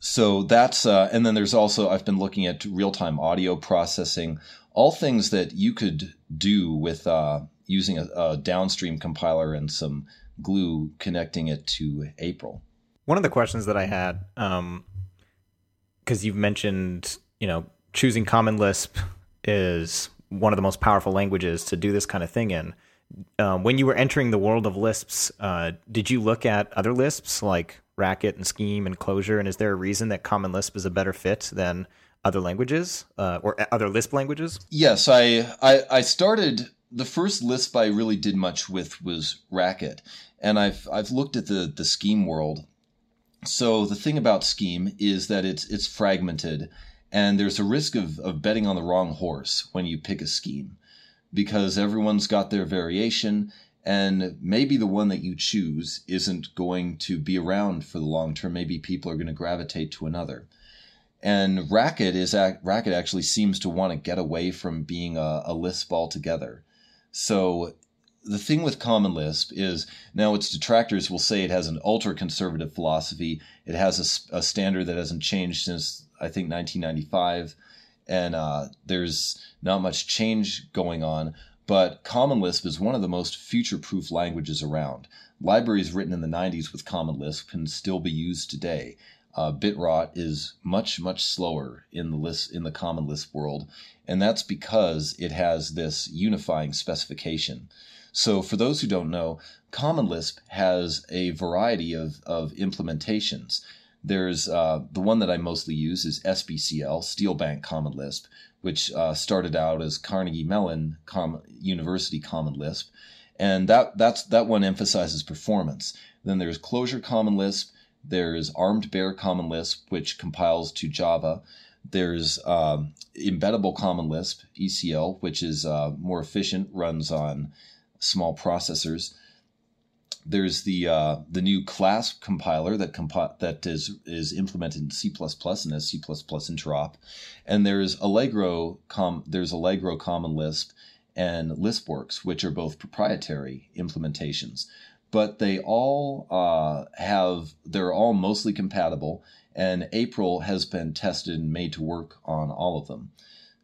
So that's, and then there's also, I've been looking at real-time audio processing, all things that you could do with using a downstream compiler and some glue connecting it to APRIL. One of the questions that I had, because you've mentioned, you know, choosing Common Lisp is one of the most powerful languages to do this kind of thing in. When you were entering the world of Lisps, did you look at other Lisps like Racket and Scheme and Closure? And is there a reason that Common Lisp is a better fit than other languages or other Lisp languages? Yes, I started, the first Lisp I really did much with was Racket. And I've looked at the Scheme world. So the thing about Scheme is that it's fragmented. And there's a risk of betting on the wrong horse when you pick a scheme, because everyone's got their variation, and maybe the one that you choose isn't going to be around for the long term. Maybe people are going to gravitate to another. And Racket actually seems to want to get away from being a Lisp altogether. So the thing with Common Lisp is, now its detractors will say it has an ultra-conservative philosophy. It has a standard that hasn't changed since, I think, 1995, and there's not much change going on, but Common Lisp is one of the most future-proof languages around. Libraries written in the 90s with Common Lisp can still be used today. Bitrot is much, much slower in the Common Lisp world, and that's because it has this unifying specification. So for those who don't know, Common Lisp has a variety of implementations. There's the one that I mostly use is SBCL, Steel Bank Common Lisp, which started out as Carnegie Mellon University Common Lisp, and that one emphasizes performance. Then there's Closure Common Lisp, there's Armed Bear Common Lisp, which compiles to Java. There's Embeddable Common Lisp, ECL, which is more efficient, runs on small processors. There's the new Clasp compiler that is implemented in C++ and has C++ interop, and there's Allegro Common Lisp and LispWorks, which are both proprietary implementations, but they all they're all mostly compatible, and APRIL has been tested and made to work on all of them.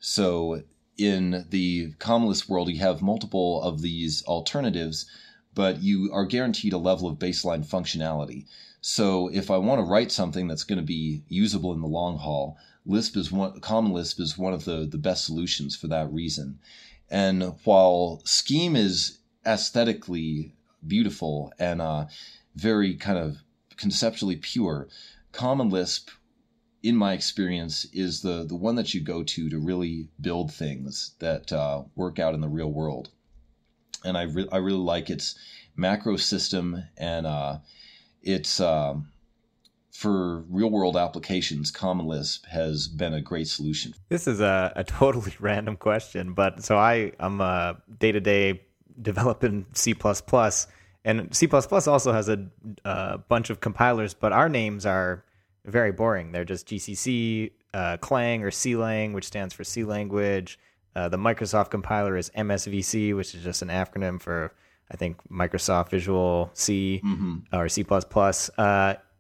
So in the Common Lisp world, you have multiple of these alternatives, but you are guaranteed a level of baseline functionality. So if I want to write something that's going to be usable in the long haul, Common Lisp is one of the best solutions for that reason. And while Scheme is aesthetically beautiful and very kind of conceptually pure, Common Lisp, in my experience, is the one that you go to really build things that work out in the real world. And I really like its macro system, and it's for real-world applications, Common Lisp has been a great solution. This is a totally random question, but so I'm a day-to-day developing C++, and C++ also has a bunch of compilers, but our names are very boring. They're just GCC, Clang, or C-Lang, which stands for C language, The Microsoft compiler is MSVC, which is just an acronym for, I think, Microsoft Visual C or C++.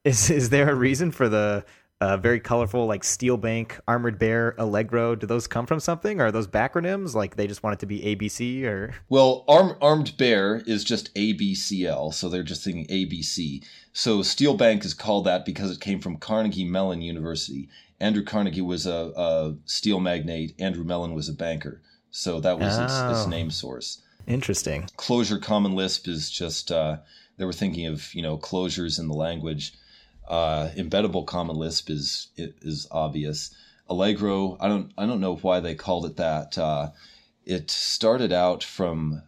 Is there a reason for the very colorful, like Steel Bank, Armored Bear, Allegro? Do those come from something? Or are those backronyms? Like they just want it to be ABC or? Well, Armed Bear is just ABCL, so they're just thinking ABC. So Steel Bank is called that because it came from Carnegie Mellon University. Andrew Carnegie was a steel magnate. Andrew Mellon was a banker. So that was its name source. Interesting. Closure Common Lisp is just, they were thinking of, you know, closures in the language. Embeddable Common Lisp is obvious. Allegro, I don't know why they called it that. It started out from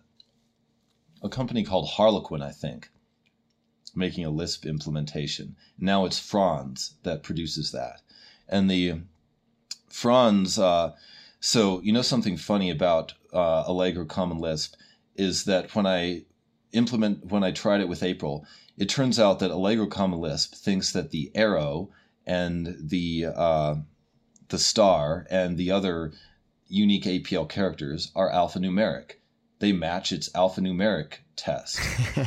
a company called Harlequin, I think, making a Lisp implementation. Now it's Franz that produces that. And the Franz, so you know something funny about Allegro Common Lisp is that when I tried it with April, it turns out that Allegro Common Lisp thinks that the arrow and the star and the other unique APL characters are alphanumeric. They match its alphanumeric test.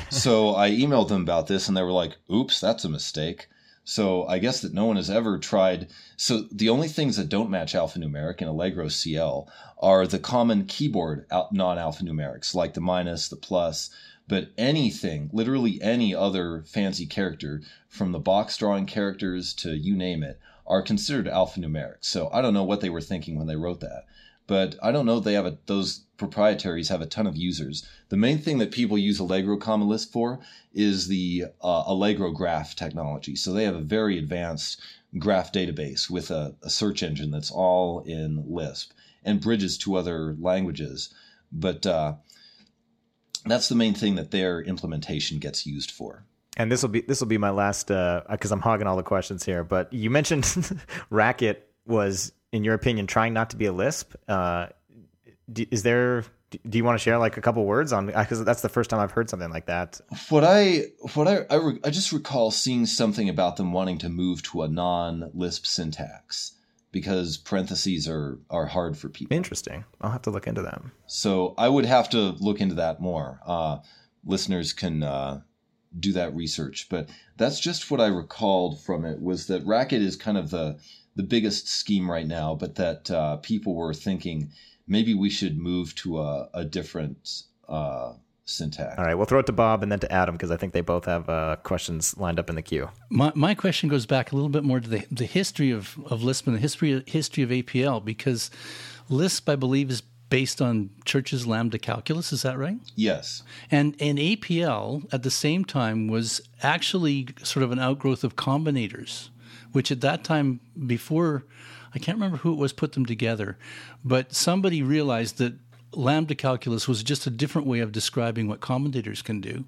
So I emailed them about this, and they were like, oops, that's a mistake. So I guess that no one has ever tried. So the only things that don't match alphanumeric in Allegro CL are the common keyboard non-alphanumerics, like the minus, the plus, but anything, literally any other fancy character, from the box drawing characters to you name it, are considered alphanumeric. So I don't know what they were thinking when they wrote that. But I don't know if they have those proprietaries have a ton of users. The main thing that people use Allegro Common Lisp for is the Allegro graph technology. So they have a very advanced graph database with a search engine that's all in Lisp and bridges to other languages. But that's the main thing that their implementation gets used for. And this will be my last, because I'm hogging all the questions here. But you mentioned Racket was, in your opinion, trying not to be a Lisp. Do you want to share like a couple words on, because that's the first time I've heard something like that. I just recall seeing something about them wanting to move to a non-Lisp syntax because parentheses are hard for people. Interesting. I'll have to look into that. So I would have to look into that more. Listeners can do that research, but that's just what I recalled from it, was that Racket is kind of the biggest scheme right now, but that people were thinking maybe we should move to a different syntax. All right, we'll throw it to Bob and then to Adam, because I think they both have questions lined up in the queue. My question goes back a little bit more to the history of Lisp and the history of APL, because Lisp, I believe, is based on Church's lambda calculus. Is that right? Yes. And APL at the same time was actually sort of an outgrowth of combinators, which at that time, before, I can't remember who it was put them together, but somebody realized that lambda calculus was just a different way of describing what combinators can do.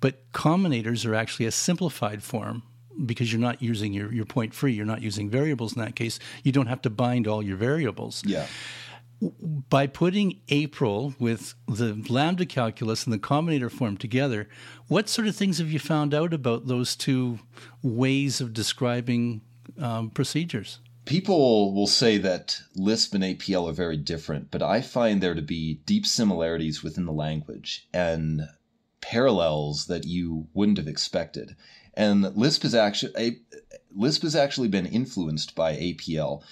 But combinators are actually a simplified form, because you're not using your point free, you're not using variables in that case. You don't have to bind all your variables. Yeah. By putting April with the lambda calculus and the combinator form together, what sort of things have you found out about those two ways of describing procedures? People will say that Lisp and APL are very different, but I find there to be deep similarities within the language and parallels that you wouldn't have expected. And Lisp has actually been influenced by APL.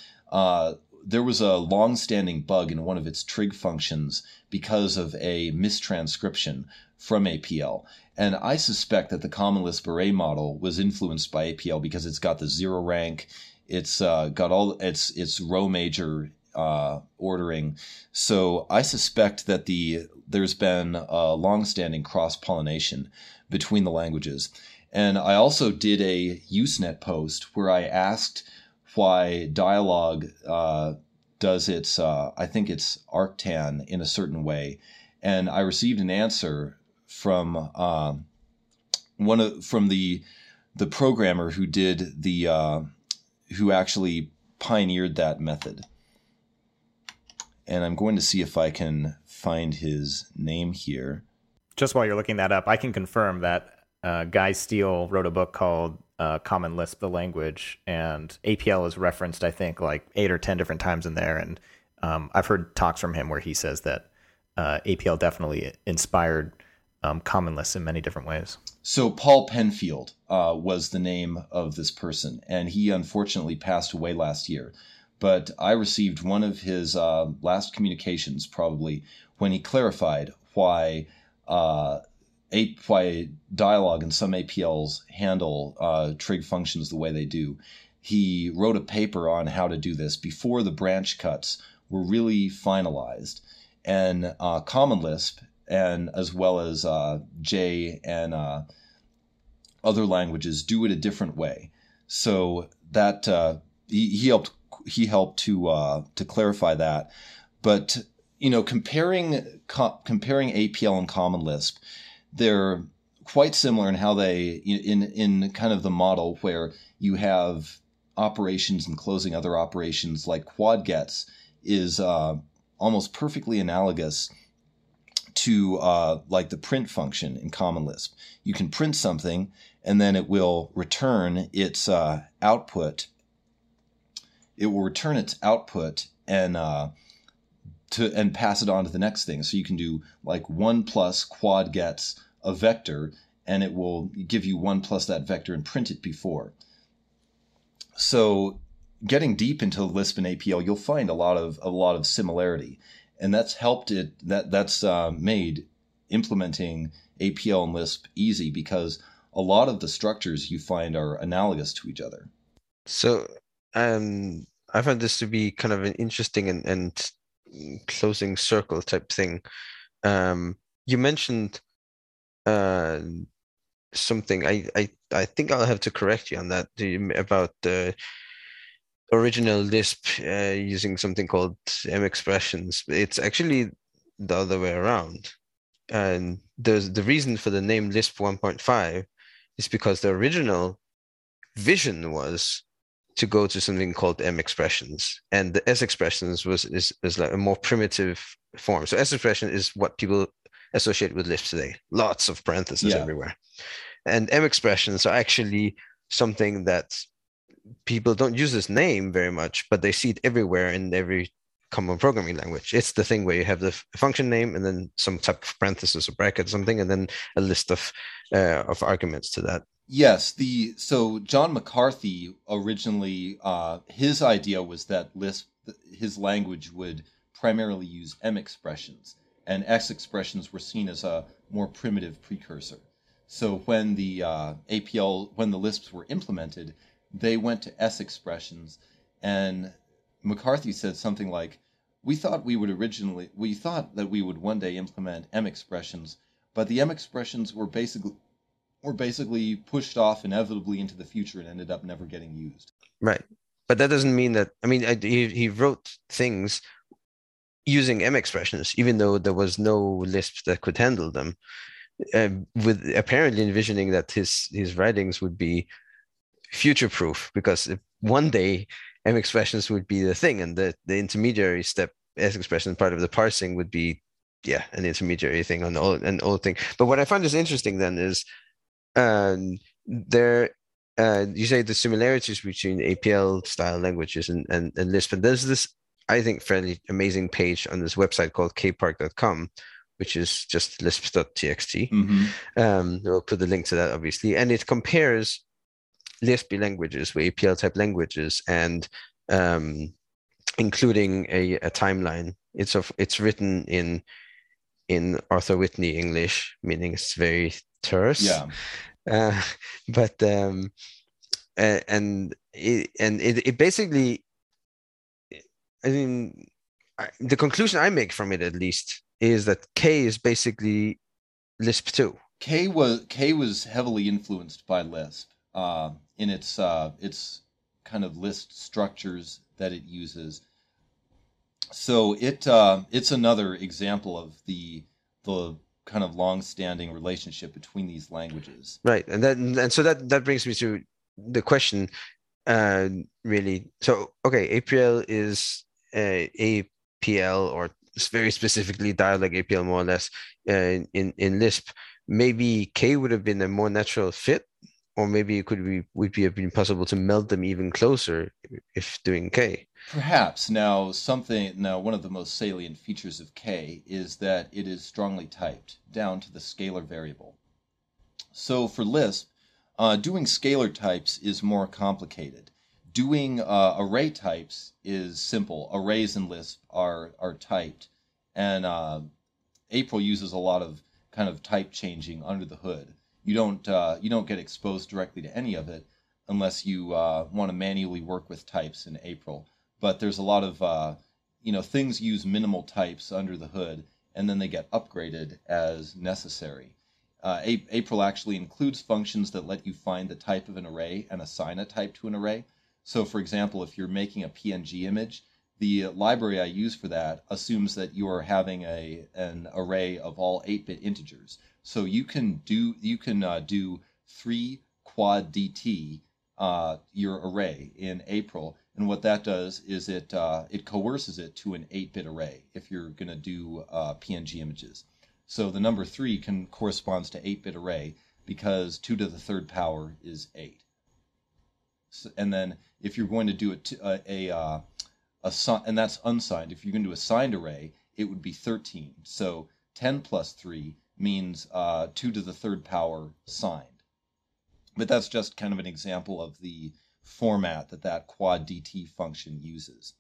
There was a long-standing bug in one of its trig functions because of a mistranscription from APL. And I suspect that the Common Lisp array model was influenced by APL because it's got the zero rank, it's got all its row major ordering. So I suspect that there's been a long-standing cross-pollination between the languages. And I also did a Usenet post where I asked why Dialog does its, I think it's arctan in a certain way. And I received an answer from the programmer who did who actually pioneered that method. And I'm going to see if I can find his name here. Just while you're looking that up, I can confirm that Guy Steele wrote a book called Common Lisp, the language, and APL is referenced, I think, like 8 or 10 different times in there. And I've heard talks from him where he says that APL definitely inspired Common Lisp in many different ways. So Paul Penfield was the name of this person, and he unfortunately passed away last year. But I received one of his last communications, probably, when he clarified why Dialog and some APLs handle trig functions the way they do. He wrote a paper on how to do this before the branch cuts were really finalized. And Common Lisp, and as well as J and other languages, do it a different way. So that he helped to clarify that. But you know, comparing APL and Common Lisp, they're quite similar in how they in kind of the model where you have operations and closing other operations, like quad gets is almost perfectly analogous to like the print function in Common Lisp. You can print something and then it will return its output. It will return its output and pass it on to the next thing. So you can do like 1+ quad gets a vector and it will give you 1+ that vector and print it before. So getting deep into Lisp and APL, you'll find a lot of similarity, and that's helped it. That's made implementing APL and Lisp easy because a lot of the structures you find are analogous to each other. So I found this to be kind of an interesting and closing circle type thing. You mentioned something. I think I'll have to correct you on that about the original Lisp using something called M-Expressions. It's actually the other way around. And there's the reason for the name Lisp 1.5 is because the original vision was to go to something called M-Expressions. And the S-Expressions is like a more primitive form. So S-Expression is what people associate with Lisp today. Lots of parentheses everywhere. And M-Expressions are actually something that's people don't use this name very much, but they see it everywhere in every common programming language. It's the thing where you have the function name and then some type of parenthesis or bracket or something, and then a list of arguments to that. Yes. So John McCarthy originally, his idea was that Lisp, his language, would primarily use M expressions, and S expressions were seen as a more primitive precursor. So when the when the Lisps were implemented, they went to S expressions, and McCarthy said something like, we thought that we would one day implement M expressions, but the M expressions were basically pushed off inevitably into the future and ended up never getting used. Right. But that doesn't mean that, he wrote things using M expressions, even though there was no Lisp that could handle them, with apparently envisioning that his writings would be future-proof, because if one day M expressions would be the thing, and the intermediary step S expression, part of the parsing, would be an intermediary thing on an old thing. But what I find is interesting then is you say the similarities between APL style languages and Lisp, and there's this I think fairly amazing page on this website called kpark.com, which is just lisp.txt. Mm-hmm. We'll put the link to that obviously, and it compares Lisp languages with APL type languages, and including a timeline. It's written in Arthur Whitney English, meaning it's very terse. Yeah. But it basically, I mean, the conclusion I make from it at least is that K is basically Lisp 2. K was heavily influenced by Lisp. In its kind of Lisp structures that it uses. So it's another example of the kind of long-standing relationship between these languages. Right, and so that brings me to the question, really. So okay, APL is APL, or very specifically Dialog APL, more or less in Lisp. Maybe K would have been a more natural fit. Or maybe it would have been possible to meld them even closer if doing K. Perhaps. Now, one of the most salient features of K is that it is strongly typed, down to the scalar variable. So for Lisp, doing scalar types is more complicated. Doing array types is simple. Arrays in Lisp are typed. And April uses a lot of kind of type changing under the hood. You don't get exposed directly to any of it unless you want to manually work with types in April. But there's a lot of things use minimal types under the hood, and then they get upgraded as necessary. April actually includes functions that let you find the type of an array and assign a type to an array. So for example, if you're making a PNG image, the library I use for that assumes that you are having an array of all 8-bit integers. So you can do 3 quad dt your array in April, and what that does is it coerces it to an 8-bit array if you're going to do PNG images. So the number 3 corresponds to 8-bit array because 2 to the 3rd power is 8. So, and then if you're going to do and that's unsigned. If you're going to do a signed array, it would be 13. So 10 plus 3 means 2 to the 3rd power signed. But that's just kind of an example of the format that quad DT function uses.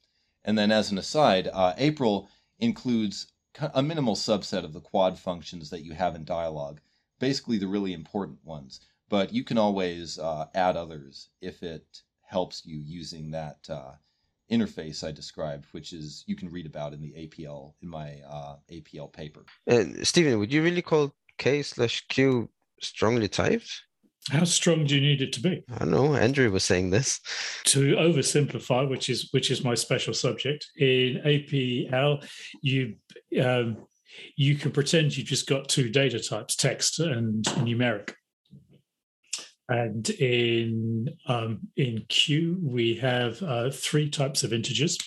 And then as an aside, April includes a minimal subset of the quad functions that you have in Dialog, basically the really important ones. But you can always add others if it helps you using that interface I described, which is you can read about in the APL, in my APL paper. Stephen, would you really call K/Q strongly typed? How strong do you need it to be? I don't know. Andrew was saying this. To oversimplify, which is my special subject in APL, you can pretend you just got 2 data types, text and numeric. And in Q, we have 3 types of integers: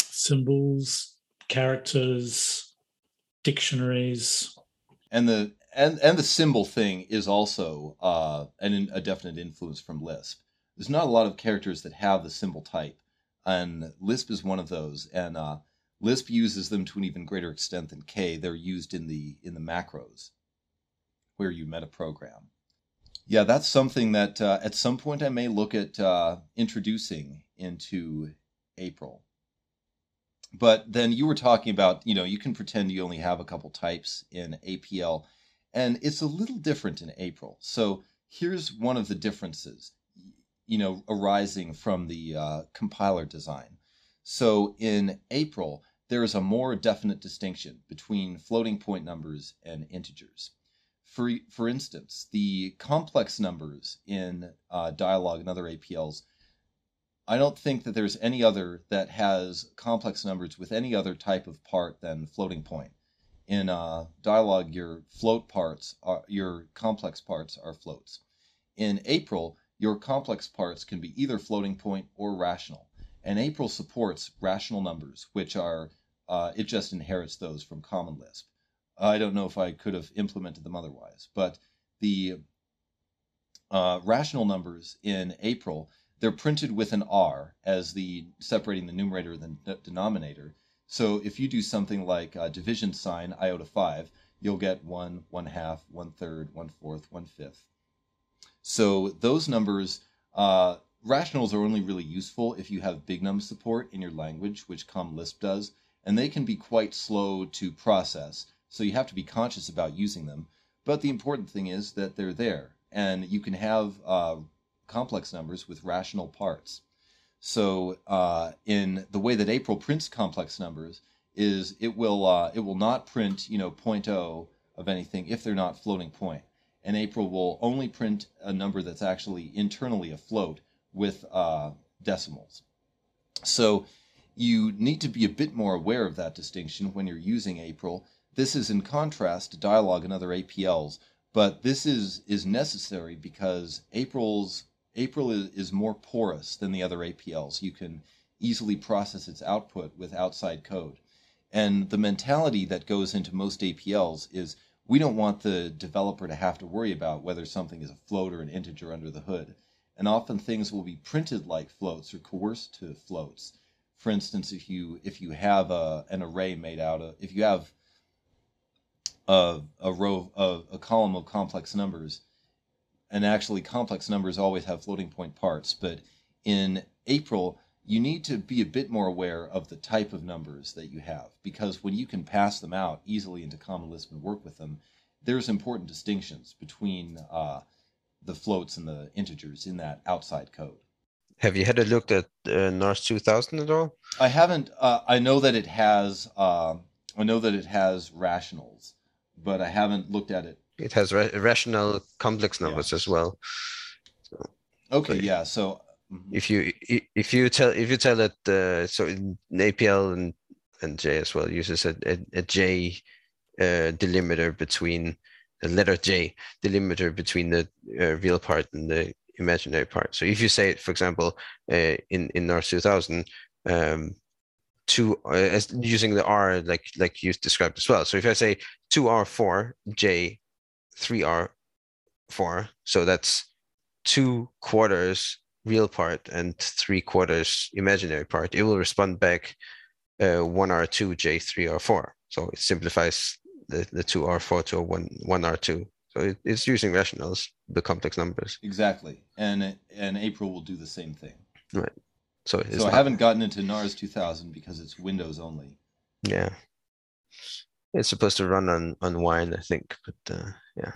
symbols, characters, dictionaries. And the symbol thing is also a definite influence from Lisp. There's not a lot of characters that have the symbol type, and Lisp is one of those. And Lisp uses them to an even greater extent than K. They're used in the macros, where you metaprogram. Yeah, that's something that at some point I may look at introducing into April. But then you were talking about, you can pretend you only have a couple types in APL, and it's a little different in April. So here's one of the differences, arising from the compiler design. So in April, there is a more definite distinction between floating point numbers and integers. For instance, the complex numbers in Dialog and other APLs, I don't think that there's any other that has complex numbers with any other type of part than floating point. In Dialog, your complex parts are floats. In April, your complex parts can be either floating point or rational. And April supports rational numbers, which are, it just inherits those from Common Lisp. I don't know if I could have implemented them otherwise, but the rational numbers in April, they're printed with an R as separating the numerator and the denominator. So if you do something like division sign iota 5, you'll get 1, 1/2, 1/3, 1/4, 1/5. So those numbers, rationals are only really useful if you have big num support in your language, which Common Lisp does, and they can be quite slow to process. So you have to be conscious about using them. But the important thing is that they're there. And you can have complex numbers with rational parts. So in the way that April prints complex numbers is it will not print 0.0 of anything if they're not floating point. And April will only print a number that's actually internally a float with decimals. So you need to be a bit more aware of that distinction when you're using April. This is in contrast to Dialog and other APLs, but this is necessary because April is more porous than the other APLs. You can easily process its output with outside code. And the mentality that goes into most APLs is we don't want the developer to have to worry about whether something is a float or an integer under the hood. And often things will be printed like floats or coerced to floats For instance, if you have an array made out of, if you have a column of complex numbers, and actually complex numbers always have floating point parts, but in APL, you need to be a bit more aware of the type of numbers that you have, because when you can pass them out easily into Common Lisp and work with them, there's important distinctions between the floats and the integers in that outside code. Have you had a look at NARS 2000 at all? I haven't. I know that it has. I know that it has rationals, but I haven't looked at it. It has rational complex numbers as well. So, okay. Yeah. So if you tell it, so in APL and J as well uses a J delimiter between the letter J delimiter between the real part and the imaginary part. So if you say, for example, in NARS 2000, as using the R like you described as well. So if I say 2R4 J 3R4, so that's 2/4 real part and 3/4 imaginary part, it will respond back 1R2 J 3R4. So it simplifies the 2R4 to a 1R2. So it's using rationals, the complex numbers. Exactly, and APL will do the same thing. Right. So I haven't gotten into NARS 2000 because it's Windows only. Yeah. It's supposed to run on Wine, I think, but yeah.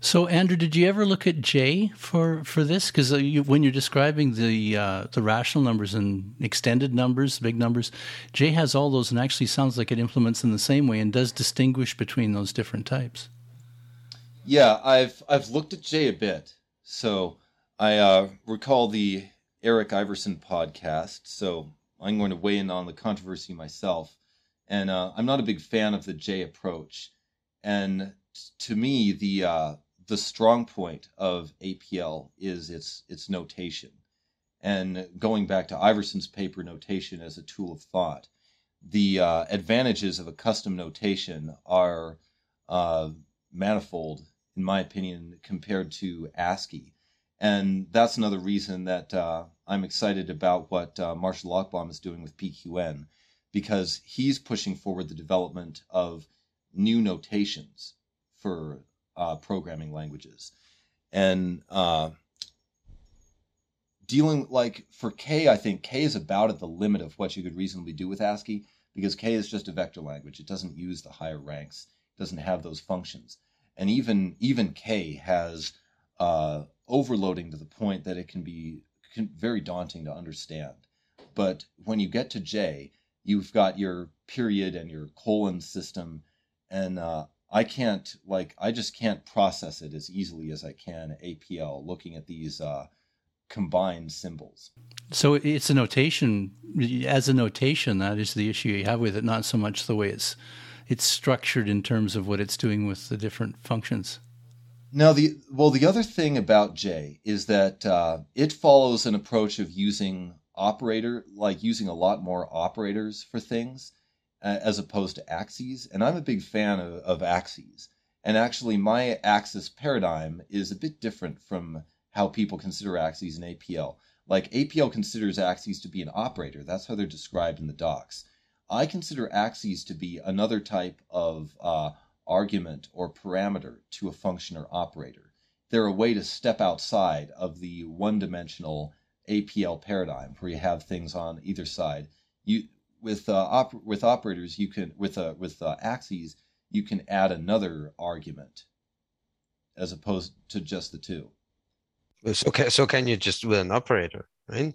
So Andrew, did you ever look at J for this? Because when you're describing the rational numbers and extended numbers, big numbers, J has all those and actually sounds like it implements in the same way and does distinguish between those different types. Yeah, I've looked at J a bit. So I recall the Eric Iverson podcast. So I'm going to weigh in on the controversy myself. And I'm not a big fan of the J approach. And to me, the strong point of APL is its notation. And going back to Iverson's paper, notation as a tool of thought, the advantages of a custom notation are manifold, in my opinion, compared to ASCII. And that's another reason that I'm excited about what Marshall Lochbaum is doing with BQN, because he's pushing forward the development of new notations for programming languages. And for K, I think K is about at the limit of what you could reasonably do with ASCII, because K is just a vector language. It doesn't use the higher ranks, doesn't have those functions. And even K has overloading to the point that it can be very daunting to understand. But when you get to J, you've got your period and your colon system, and I just can't process it as easily as I can APL looking at these combined symbols. So it's a notation. As a notation, that is the issue you have with it, not so much the way it's structured in terms of what it's doing with the different functions. Now, the other thing about J is that it follows an approach of using a lot more operators for things as opposed to axes. And I'm a big fan of axes. And actually, my axis paradigm is a bit different from how people consider axes in APL. Like, APL considers axes to be an operator. That's how they're described in the docs. I consider axes to be another type of argument or parameter to a function or operator. They're a way to step outside of the one-dimensional APL paradigm where you have things on either side. With axes, you can add another argument as opposed to just the two. So can you just with an operator, right?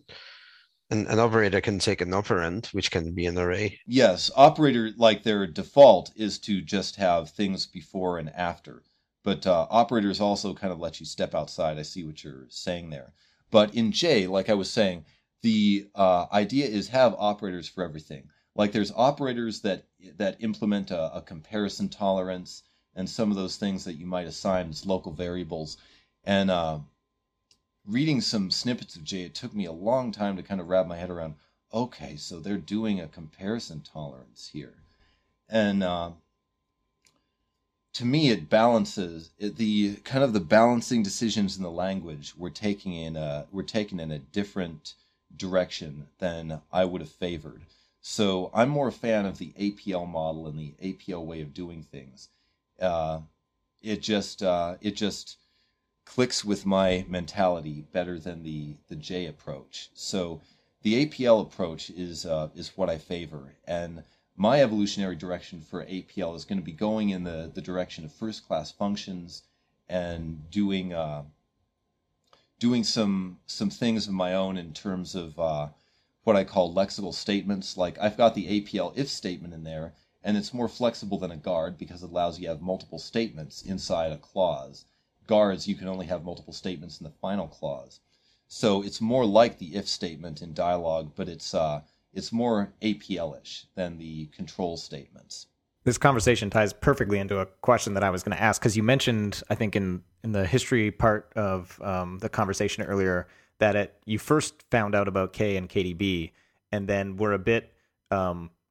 An operator can take an operand, which can be an array. Yes, operator, like their default, is to just have things before and after. But operators also kind of let you step outside. I see what you're saying there. But in J, like I was saying, the idea is have operators for everything. Like there's operators that implement a comparison tolerance and some of those things that you might assign as local variables. And reading some snippets of J, it took me a long time to kind of wrap my head around, okay, so they're doing a comparison tolerance here. And to me, it balances the kind of the balancing decisions in the language were taken in a different direction than I would have favored. So I'm more a fan of the APL model and the APL way of doing things. It just clicks with my mentality better than the J approach. So the APL approach is what I favor, and my evolutionary direction for APL is going to be going in the direction of first-class functions and doing doing some things of my own in terms of what I call lexical statements. Like, I've got the APL if statement in there, and it's more flexible than a guard because it allows you to have multiple statements inside a clause. Guards, you can only have multiple statements in the final clause. So it's more like the if statement in dialogue, but it's more APL-ish than the control statements. This conversation ties perfectly into a question that I was going to ask, because you mentioned, I think in the history part of the conversation earlier, that you first found out about K and KDB, and then were a bit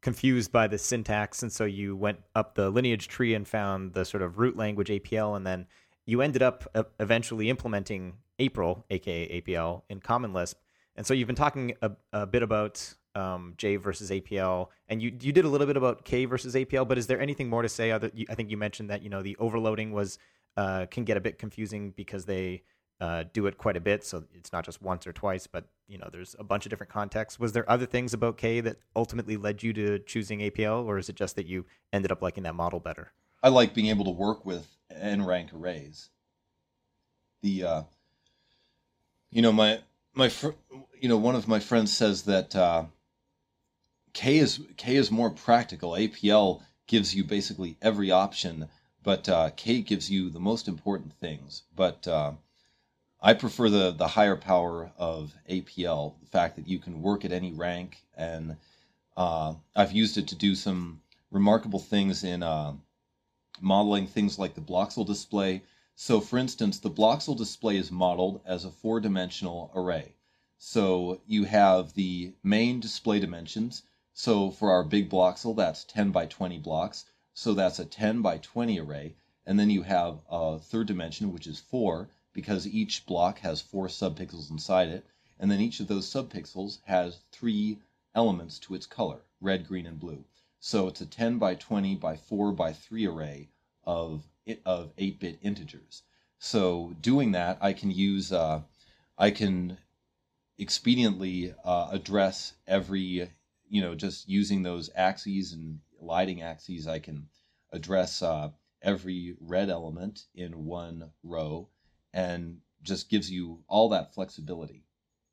confused by the syntax, and so you went up the lineage tree and found the sort of root language APL, and then you ended up eventually implementing APRIL, aka APL, in Common Lisp. And so you've been talking a bit about J versus APL, and you did a little bit about K versus APL, but is there anything more to say? I think you mentioned that, you know, the overloading was can get a bit confusing because they do it quite a bit, so it's not just once or twice, but, you know, there's a bunch of different contexts. Was there other things about K that ultimately led you to choosing APL, or is it just that you ended up liking that model better? I like being able to work with n-rank arrays. One of my friends says that K is more practical. APL gives you basically every option, but K gives you the most important things. But I prefer the higher power of APL, the fact that you can work at any rank, and I've used it to do some remarkable things in modeling things like the Bloxel display. So, for instance, the Bloxel display is modeled as a four-dimensional array. So you have the main display dimensions. So for our big Bloxel, that's 10 by 20 blocks. So that's a 10 by 20 array. And then you have a third dimension, which is 4, because each block has 4 subpixels inside it. And then each of those subpixels has 3 elements to its color, red, green, and blue. So it's a 10 by 20 by 4 by 3 array of 8-bit integers. So doing that, I can use, expediently address every, just using those axes and lighting axes, I can address every red element in one row, and just gives you all that flexibility.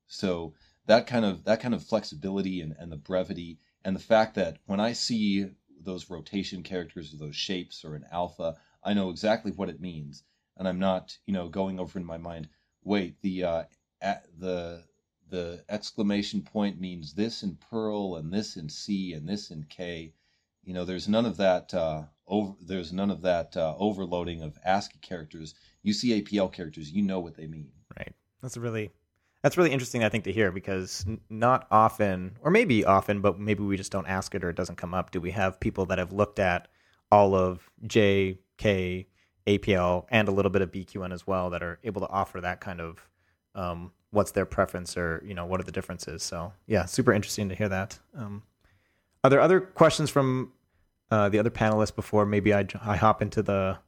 So that kind of flexibility and the brevity, and the fact that when I see those rotation characters or those shapes or an alpha, I know exactly what it means, and I'm not, going over in my mind, wait, the exclamation point means this in Perl and this in C and this in K. There's none of that overloading of ASCII characters. You see APL characters, you know what they mean. Right. That's really interesting, I think, to hear, because not often, or maybe often, but maybe we just don't ask it or it doesn't come up. Do we have people that have looked at all of J, K, APL, and a little bit of BQN as well, that are able to offer that kind of what's their preference, or what are the differences? So yeah, super interesting to hear that. Are there other questions from the other panelists before maybe I hop into the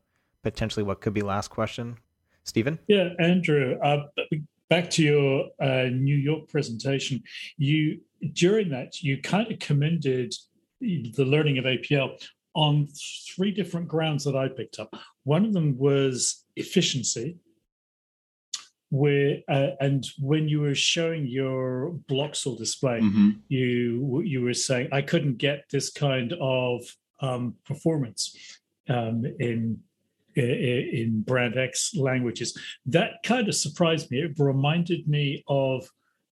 potentially what could be last question? Stephen? Yeah, Andrew, back to your New York presentation. During that, you kind of commended the learning of APL on three different grounds that I picked up. One of them was efficiency, where and when you were showing your Bloxel display, mm-hmm. you were saying, I couldn't get this kind of performance in Brand X languages. That kind of surprised me. It reminded me of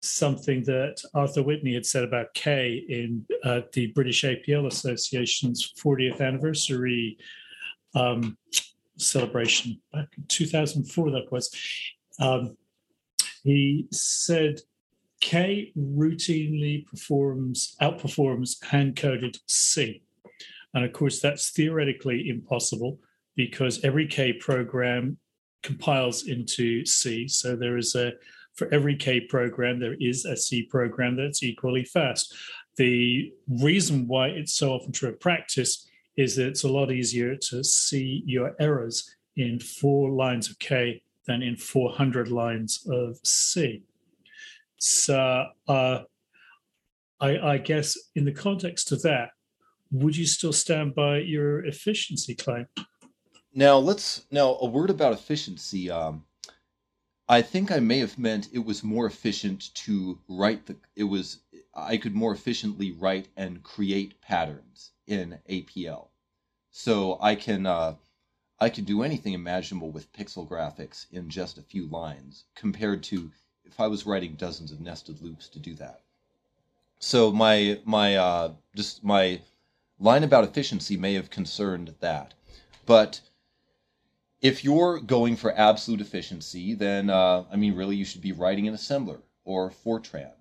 something that Arthur Whitney had said about K in the British APL Association's 40th anniversary celebration back in 2004, that was. He said K routinely outperforms hand-coded C. And of course, that's theoretically impossible because every K program compiles into C. So there is a for every K program, there is a C program that's equally fast. The reason why it's so often true in practice is that it's a lot easier to see your errors in 4 lines of K than in 400 lines of C. So I guess in the context of that, would you still stand by your efficiency claim? Now a word about efficiency. I think I may have meant it was more efficient to write I could more efficiently write and create patterns in APL. So I can do anything imaginable with pixel graphics in just a few lines compared to if I was writing dozens of nested loops to do that. So my line about efficiency may have concerned that. But if you're going for absolute efficiency, then, really you should be writing in assembler or Fortran.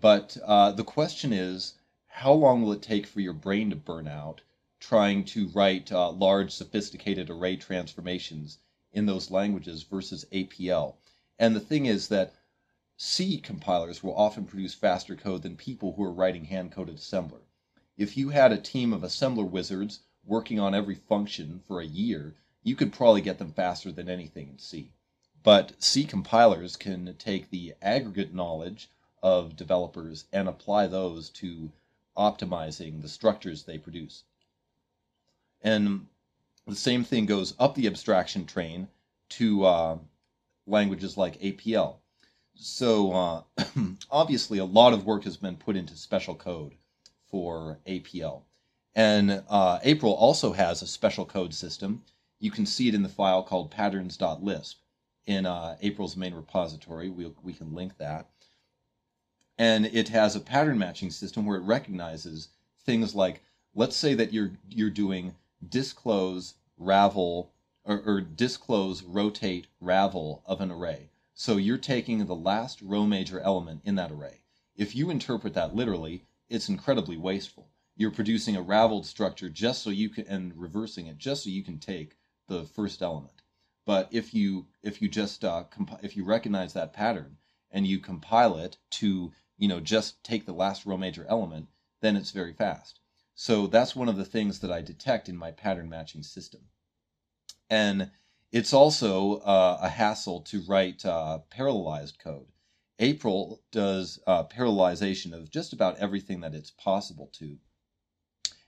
But the question is, how long will it take for your brain to burn out trying to write large, sophisticated array transformations in those languages versus APL? And the thing is that C compilers will often produce faster code than people who are writing hand-coded assembler. If you had a team of assembler wizards working on every function for a year, you could probably get them faster than anything in C. But C compilers can take the aggregate knowledge of developers and apply those to optimizing the structures they produce. And the same thing goes up the abstraction train to languages like APL. So obviously a lot of work has been put into special code for APL. And April also has a special code system. You can see it in the file called patterns.lisp in April's main repository. We can link that. And it has a pattern matching system where it recognizes things like, let's say that you're doing disclose ravel or disclose rotate ravel of an array. So you're taking the last row major element in that array. If you interpret that literally, it's incredibly wasteful. You're producing a raveled structure just so you can, and reversing it just so you can take the first element. But if you recognize that pattern and you compile it to, just take the last row major element, then it's very fast. So that's one of the things that I detect in my pattern matching system. And it's also a hassle to write parallelized code. April does parallelization of just about everything that it's possible to,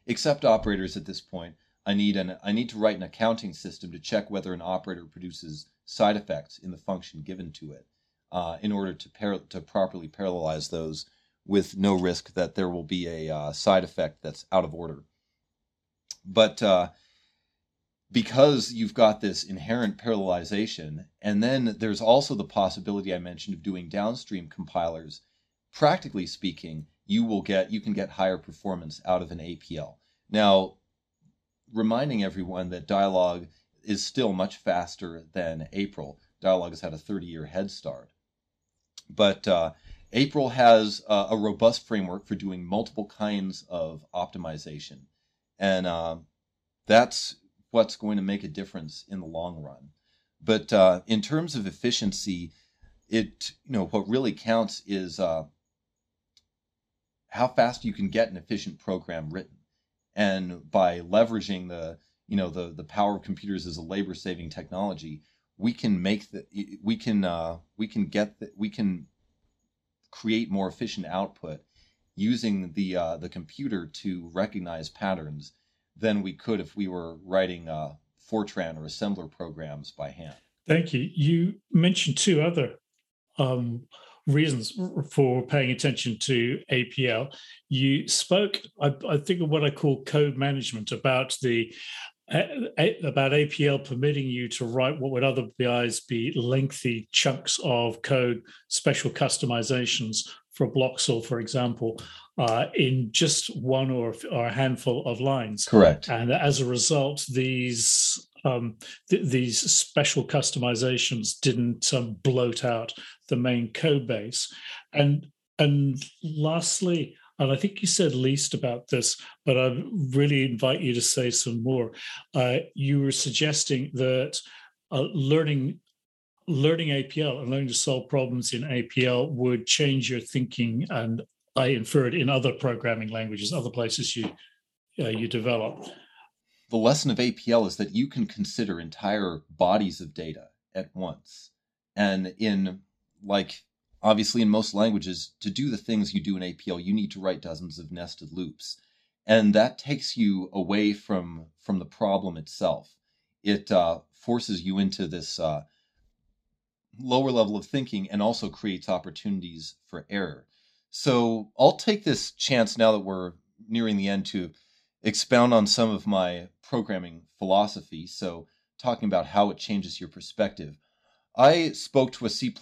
except operators at this point. I need to write an accounting system to check whether an operator produces side effects in the function given to it in order to properly parallelize those with no risk that there will be a side effect that's out of order. But because you've got this inherent parallelization, and then there's also the possibility I mentioned of doing downstream compilers, practically speaking, you can get higher performance out of an APL. Now, reminding everyone that Dialog is still much faster than April. Dialog has had a 30-year head start. But April has a robust framework for doing multiple kinds of optimization. And that's what's going to make a difference in the long run. But in terms of efficiency, what really counts is how fast you can get an efficient program written. And by leveraging the power of computers as a labor-saving technology, we can create more efficient output using the computer to recognize patterns than we could if we were writing Fortran or assembler programs by hand. Thank you. You mentioned 2 other reasons for paying attention to APL. You spoke, I think, of what I call code management, about about APL permitting you to write what would otherwise be lengthy chunks of code, special customizations for Bloxel, for example, in just one or a handful of lines. Correct. And as a result, these special customizations didn't bloat out the main code base. And lastly, and I think you said least about this, but I really invite you to say some more. You were suggesting that learning learning APL and learning to solve problems in APL would change your thinking, and I inferred in other programming languages, other places you develop. The lesson of APL is that you can consider entire bodies of data at once. And obviously in most languages, to do the things you do in APL, you need to write dozens of nested loops. And that takes you away from the problem itself. It forces you into this lower level of thinking and also creates opportunities for error. So I'll take this chance now that we're nearing the end to expound on some of my programming philosophy. So talking about how it changes your perspective. I spoke to a C++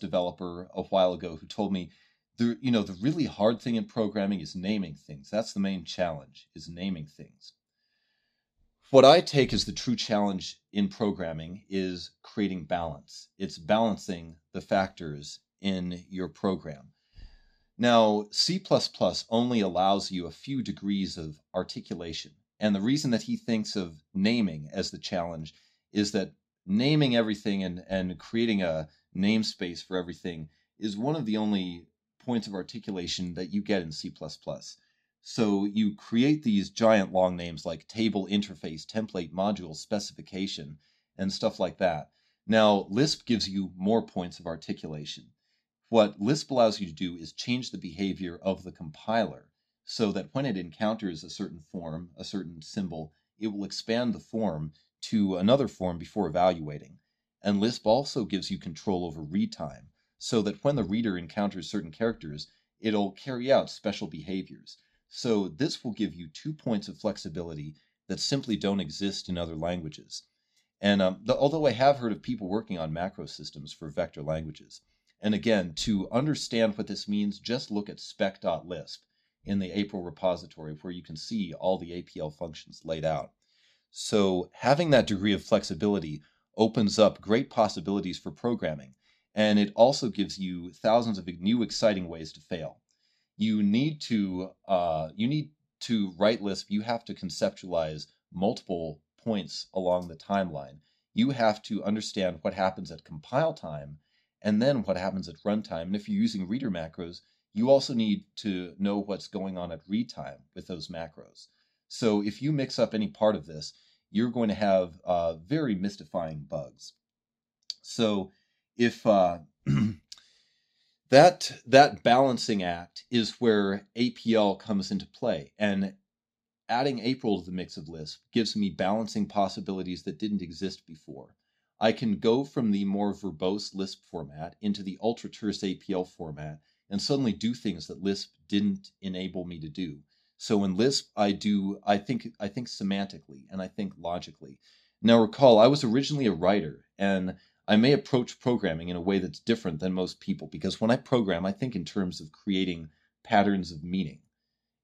developer a while ago who told me, the really hard thing in programming is naming things. That's the main challenge, is naming things. What I take as the true challenge in programming is creating balance. It's balancing the factors in your program. Now, C++ only allows you a few degrees of articulation. And the reason that he thinks of naming as the challenge is that naming everything and creating a namespace for everything is one of the only points of articulation that you get in C++. So you create these giant long names like table, interface, template, module, specification, and stuff like that. Now, Lisp gives you more points of articulation. What Lisp allows you to do is change the behavior of the compiler so that when it encounters a certain form, a certain symbol, it will expand the form to another form before evaluating. And Lisp also gives you control over read time so that when the reader encounters certain characters, it'll carry out special behaviors. So this will give you 2 points of flexibility that simply don't exist in other languages. And although I have heard of people working on macro systems for vector languages, and again, to understand what this means, just look at spec.lisp in the APL repository where you can see all the APL functions laid out. So having that degree of flexibility opens up great possibilities for programming, and it also gives you thousands of new exciting ways to fail. You need to write Lisp. You have to conceptualize multiple points along the timeline. You have to understand what happens at compile time and then what happens at runtime. And if you're using reader macros, you also need to know what's going on at read time with those macros. So if you mix up any part of this, you're going to have very mystifying bugs. So if That balancing act is where APL comes into play, and adding APL to the mix of Lisp gives me balancing possibilities that didn't exist before. I can go from the more verbose Lisp format into the ultra-terse APL format and suddenly do things that Lisp didn't enable me to do. So in Lisp, I think semantically and I think logically. Now recall, I was originally a writer, and I may approach programming in a way that's different than most people, because when I program, I think in terms of creating patterns of meaning.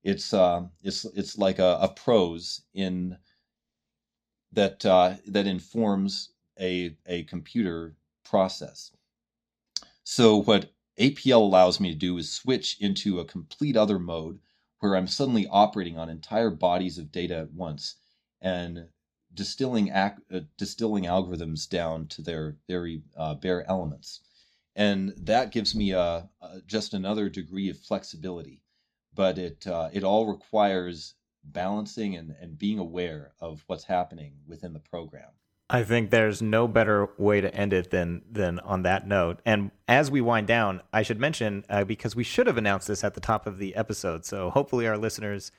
It's like a prose in that that informs a computer process. So what APL allows me to do is switch into a complete other mode where I'm suddenly operating on entire bodies of data at once and distilling algorithms down to their very bare elements. And that gives me just another degree of flexibility. But it all requires balancing and being aware of what's happening within the program. I think there's no better way to end it than on that note. And as we wind down, I should mention, because we should have announced this at the top of the episode, so hopefully our listeners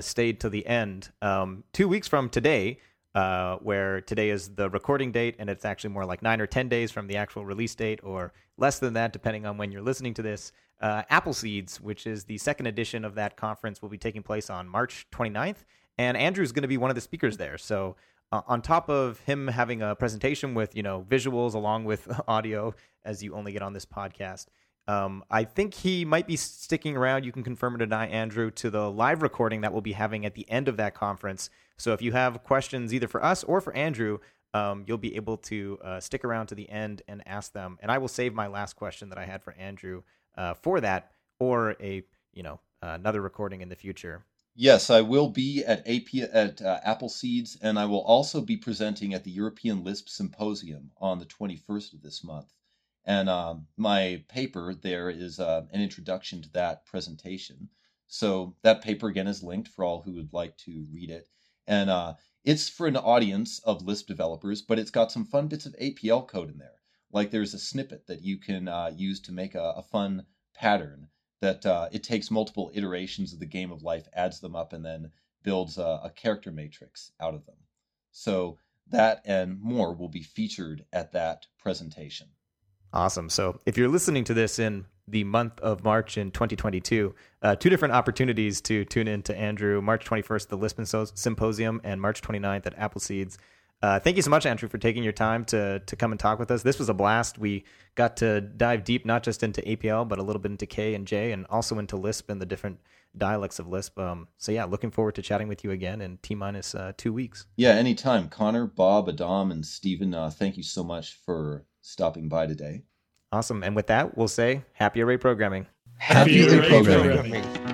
stayed to the end. 2 weeks from today, where today is the recording date, and it's actually more like 9 or 10 days from the actual release date, or less than that, depending on when you're listening to this. Appleseeds, which is the second edition of that conference, will be taking place on March 29th, and Andrew's going to be one of the speakers there. So on top of him having a presentation with, visuals along with audio, as you only get on this podcast, I think he might be sticking around. You can confirm or deny, Andrew, to the live recording that we'll be having at the end of that conference. So if you have questions either for us or for Andrew, you'll be able to stick around to the end and ask them. And I will save my last question that I had for Andrew for that, or another recording in the future. Yes, I will be at Appleseeds, and I will also be presenting at the European Lisp Symposium on the 21st of this month. And my paper there is an introduction to that presentation. So that paper, again, is linked for all who would like to read it. And it's for an audience of Lisp developers, but it's got some fun bits of APL code in there. Like there's a snippet that you can use to make a fun pattern that it takes multiple iterations of the game of life, adds them up, and then builds a character matrix out of them. So that and more will be featured at that presentation. Awesome. So if you're listening to this in the month of March in 2022, two different opportunities to tune in to Andrew. March 21st, the Lisp Symposium, and March 29th at Appleseeds. Thank you so much, Andrew, for taking your time to come and talk with us. This was a blast. We got to dive deep, not just into APL, but a little bit into K and J, and also into Lisp and the different dialects of Lisp. So yeah, looking forward to chatting with you again in T-minus 2 weeks. Yeah, anytime. Connor, Bob, Adám, and Stephen, thank you so much for stopping by today. Awesome. And with that, we'll say happy array programming. Happy array programming.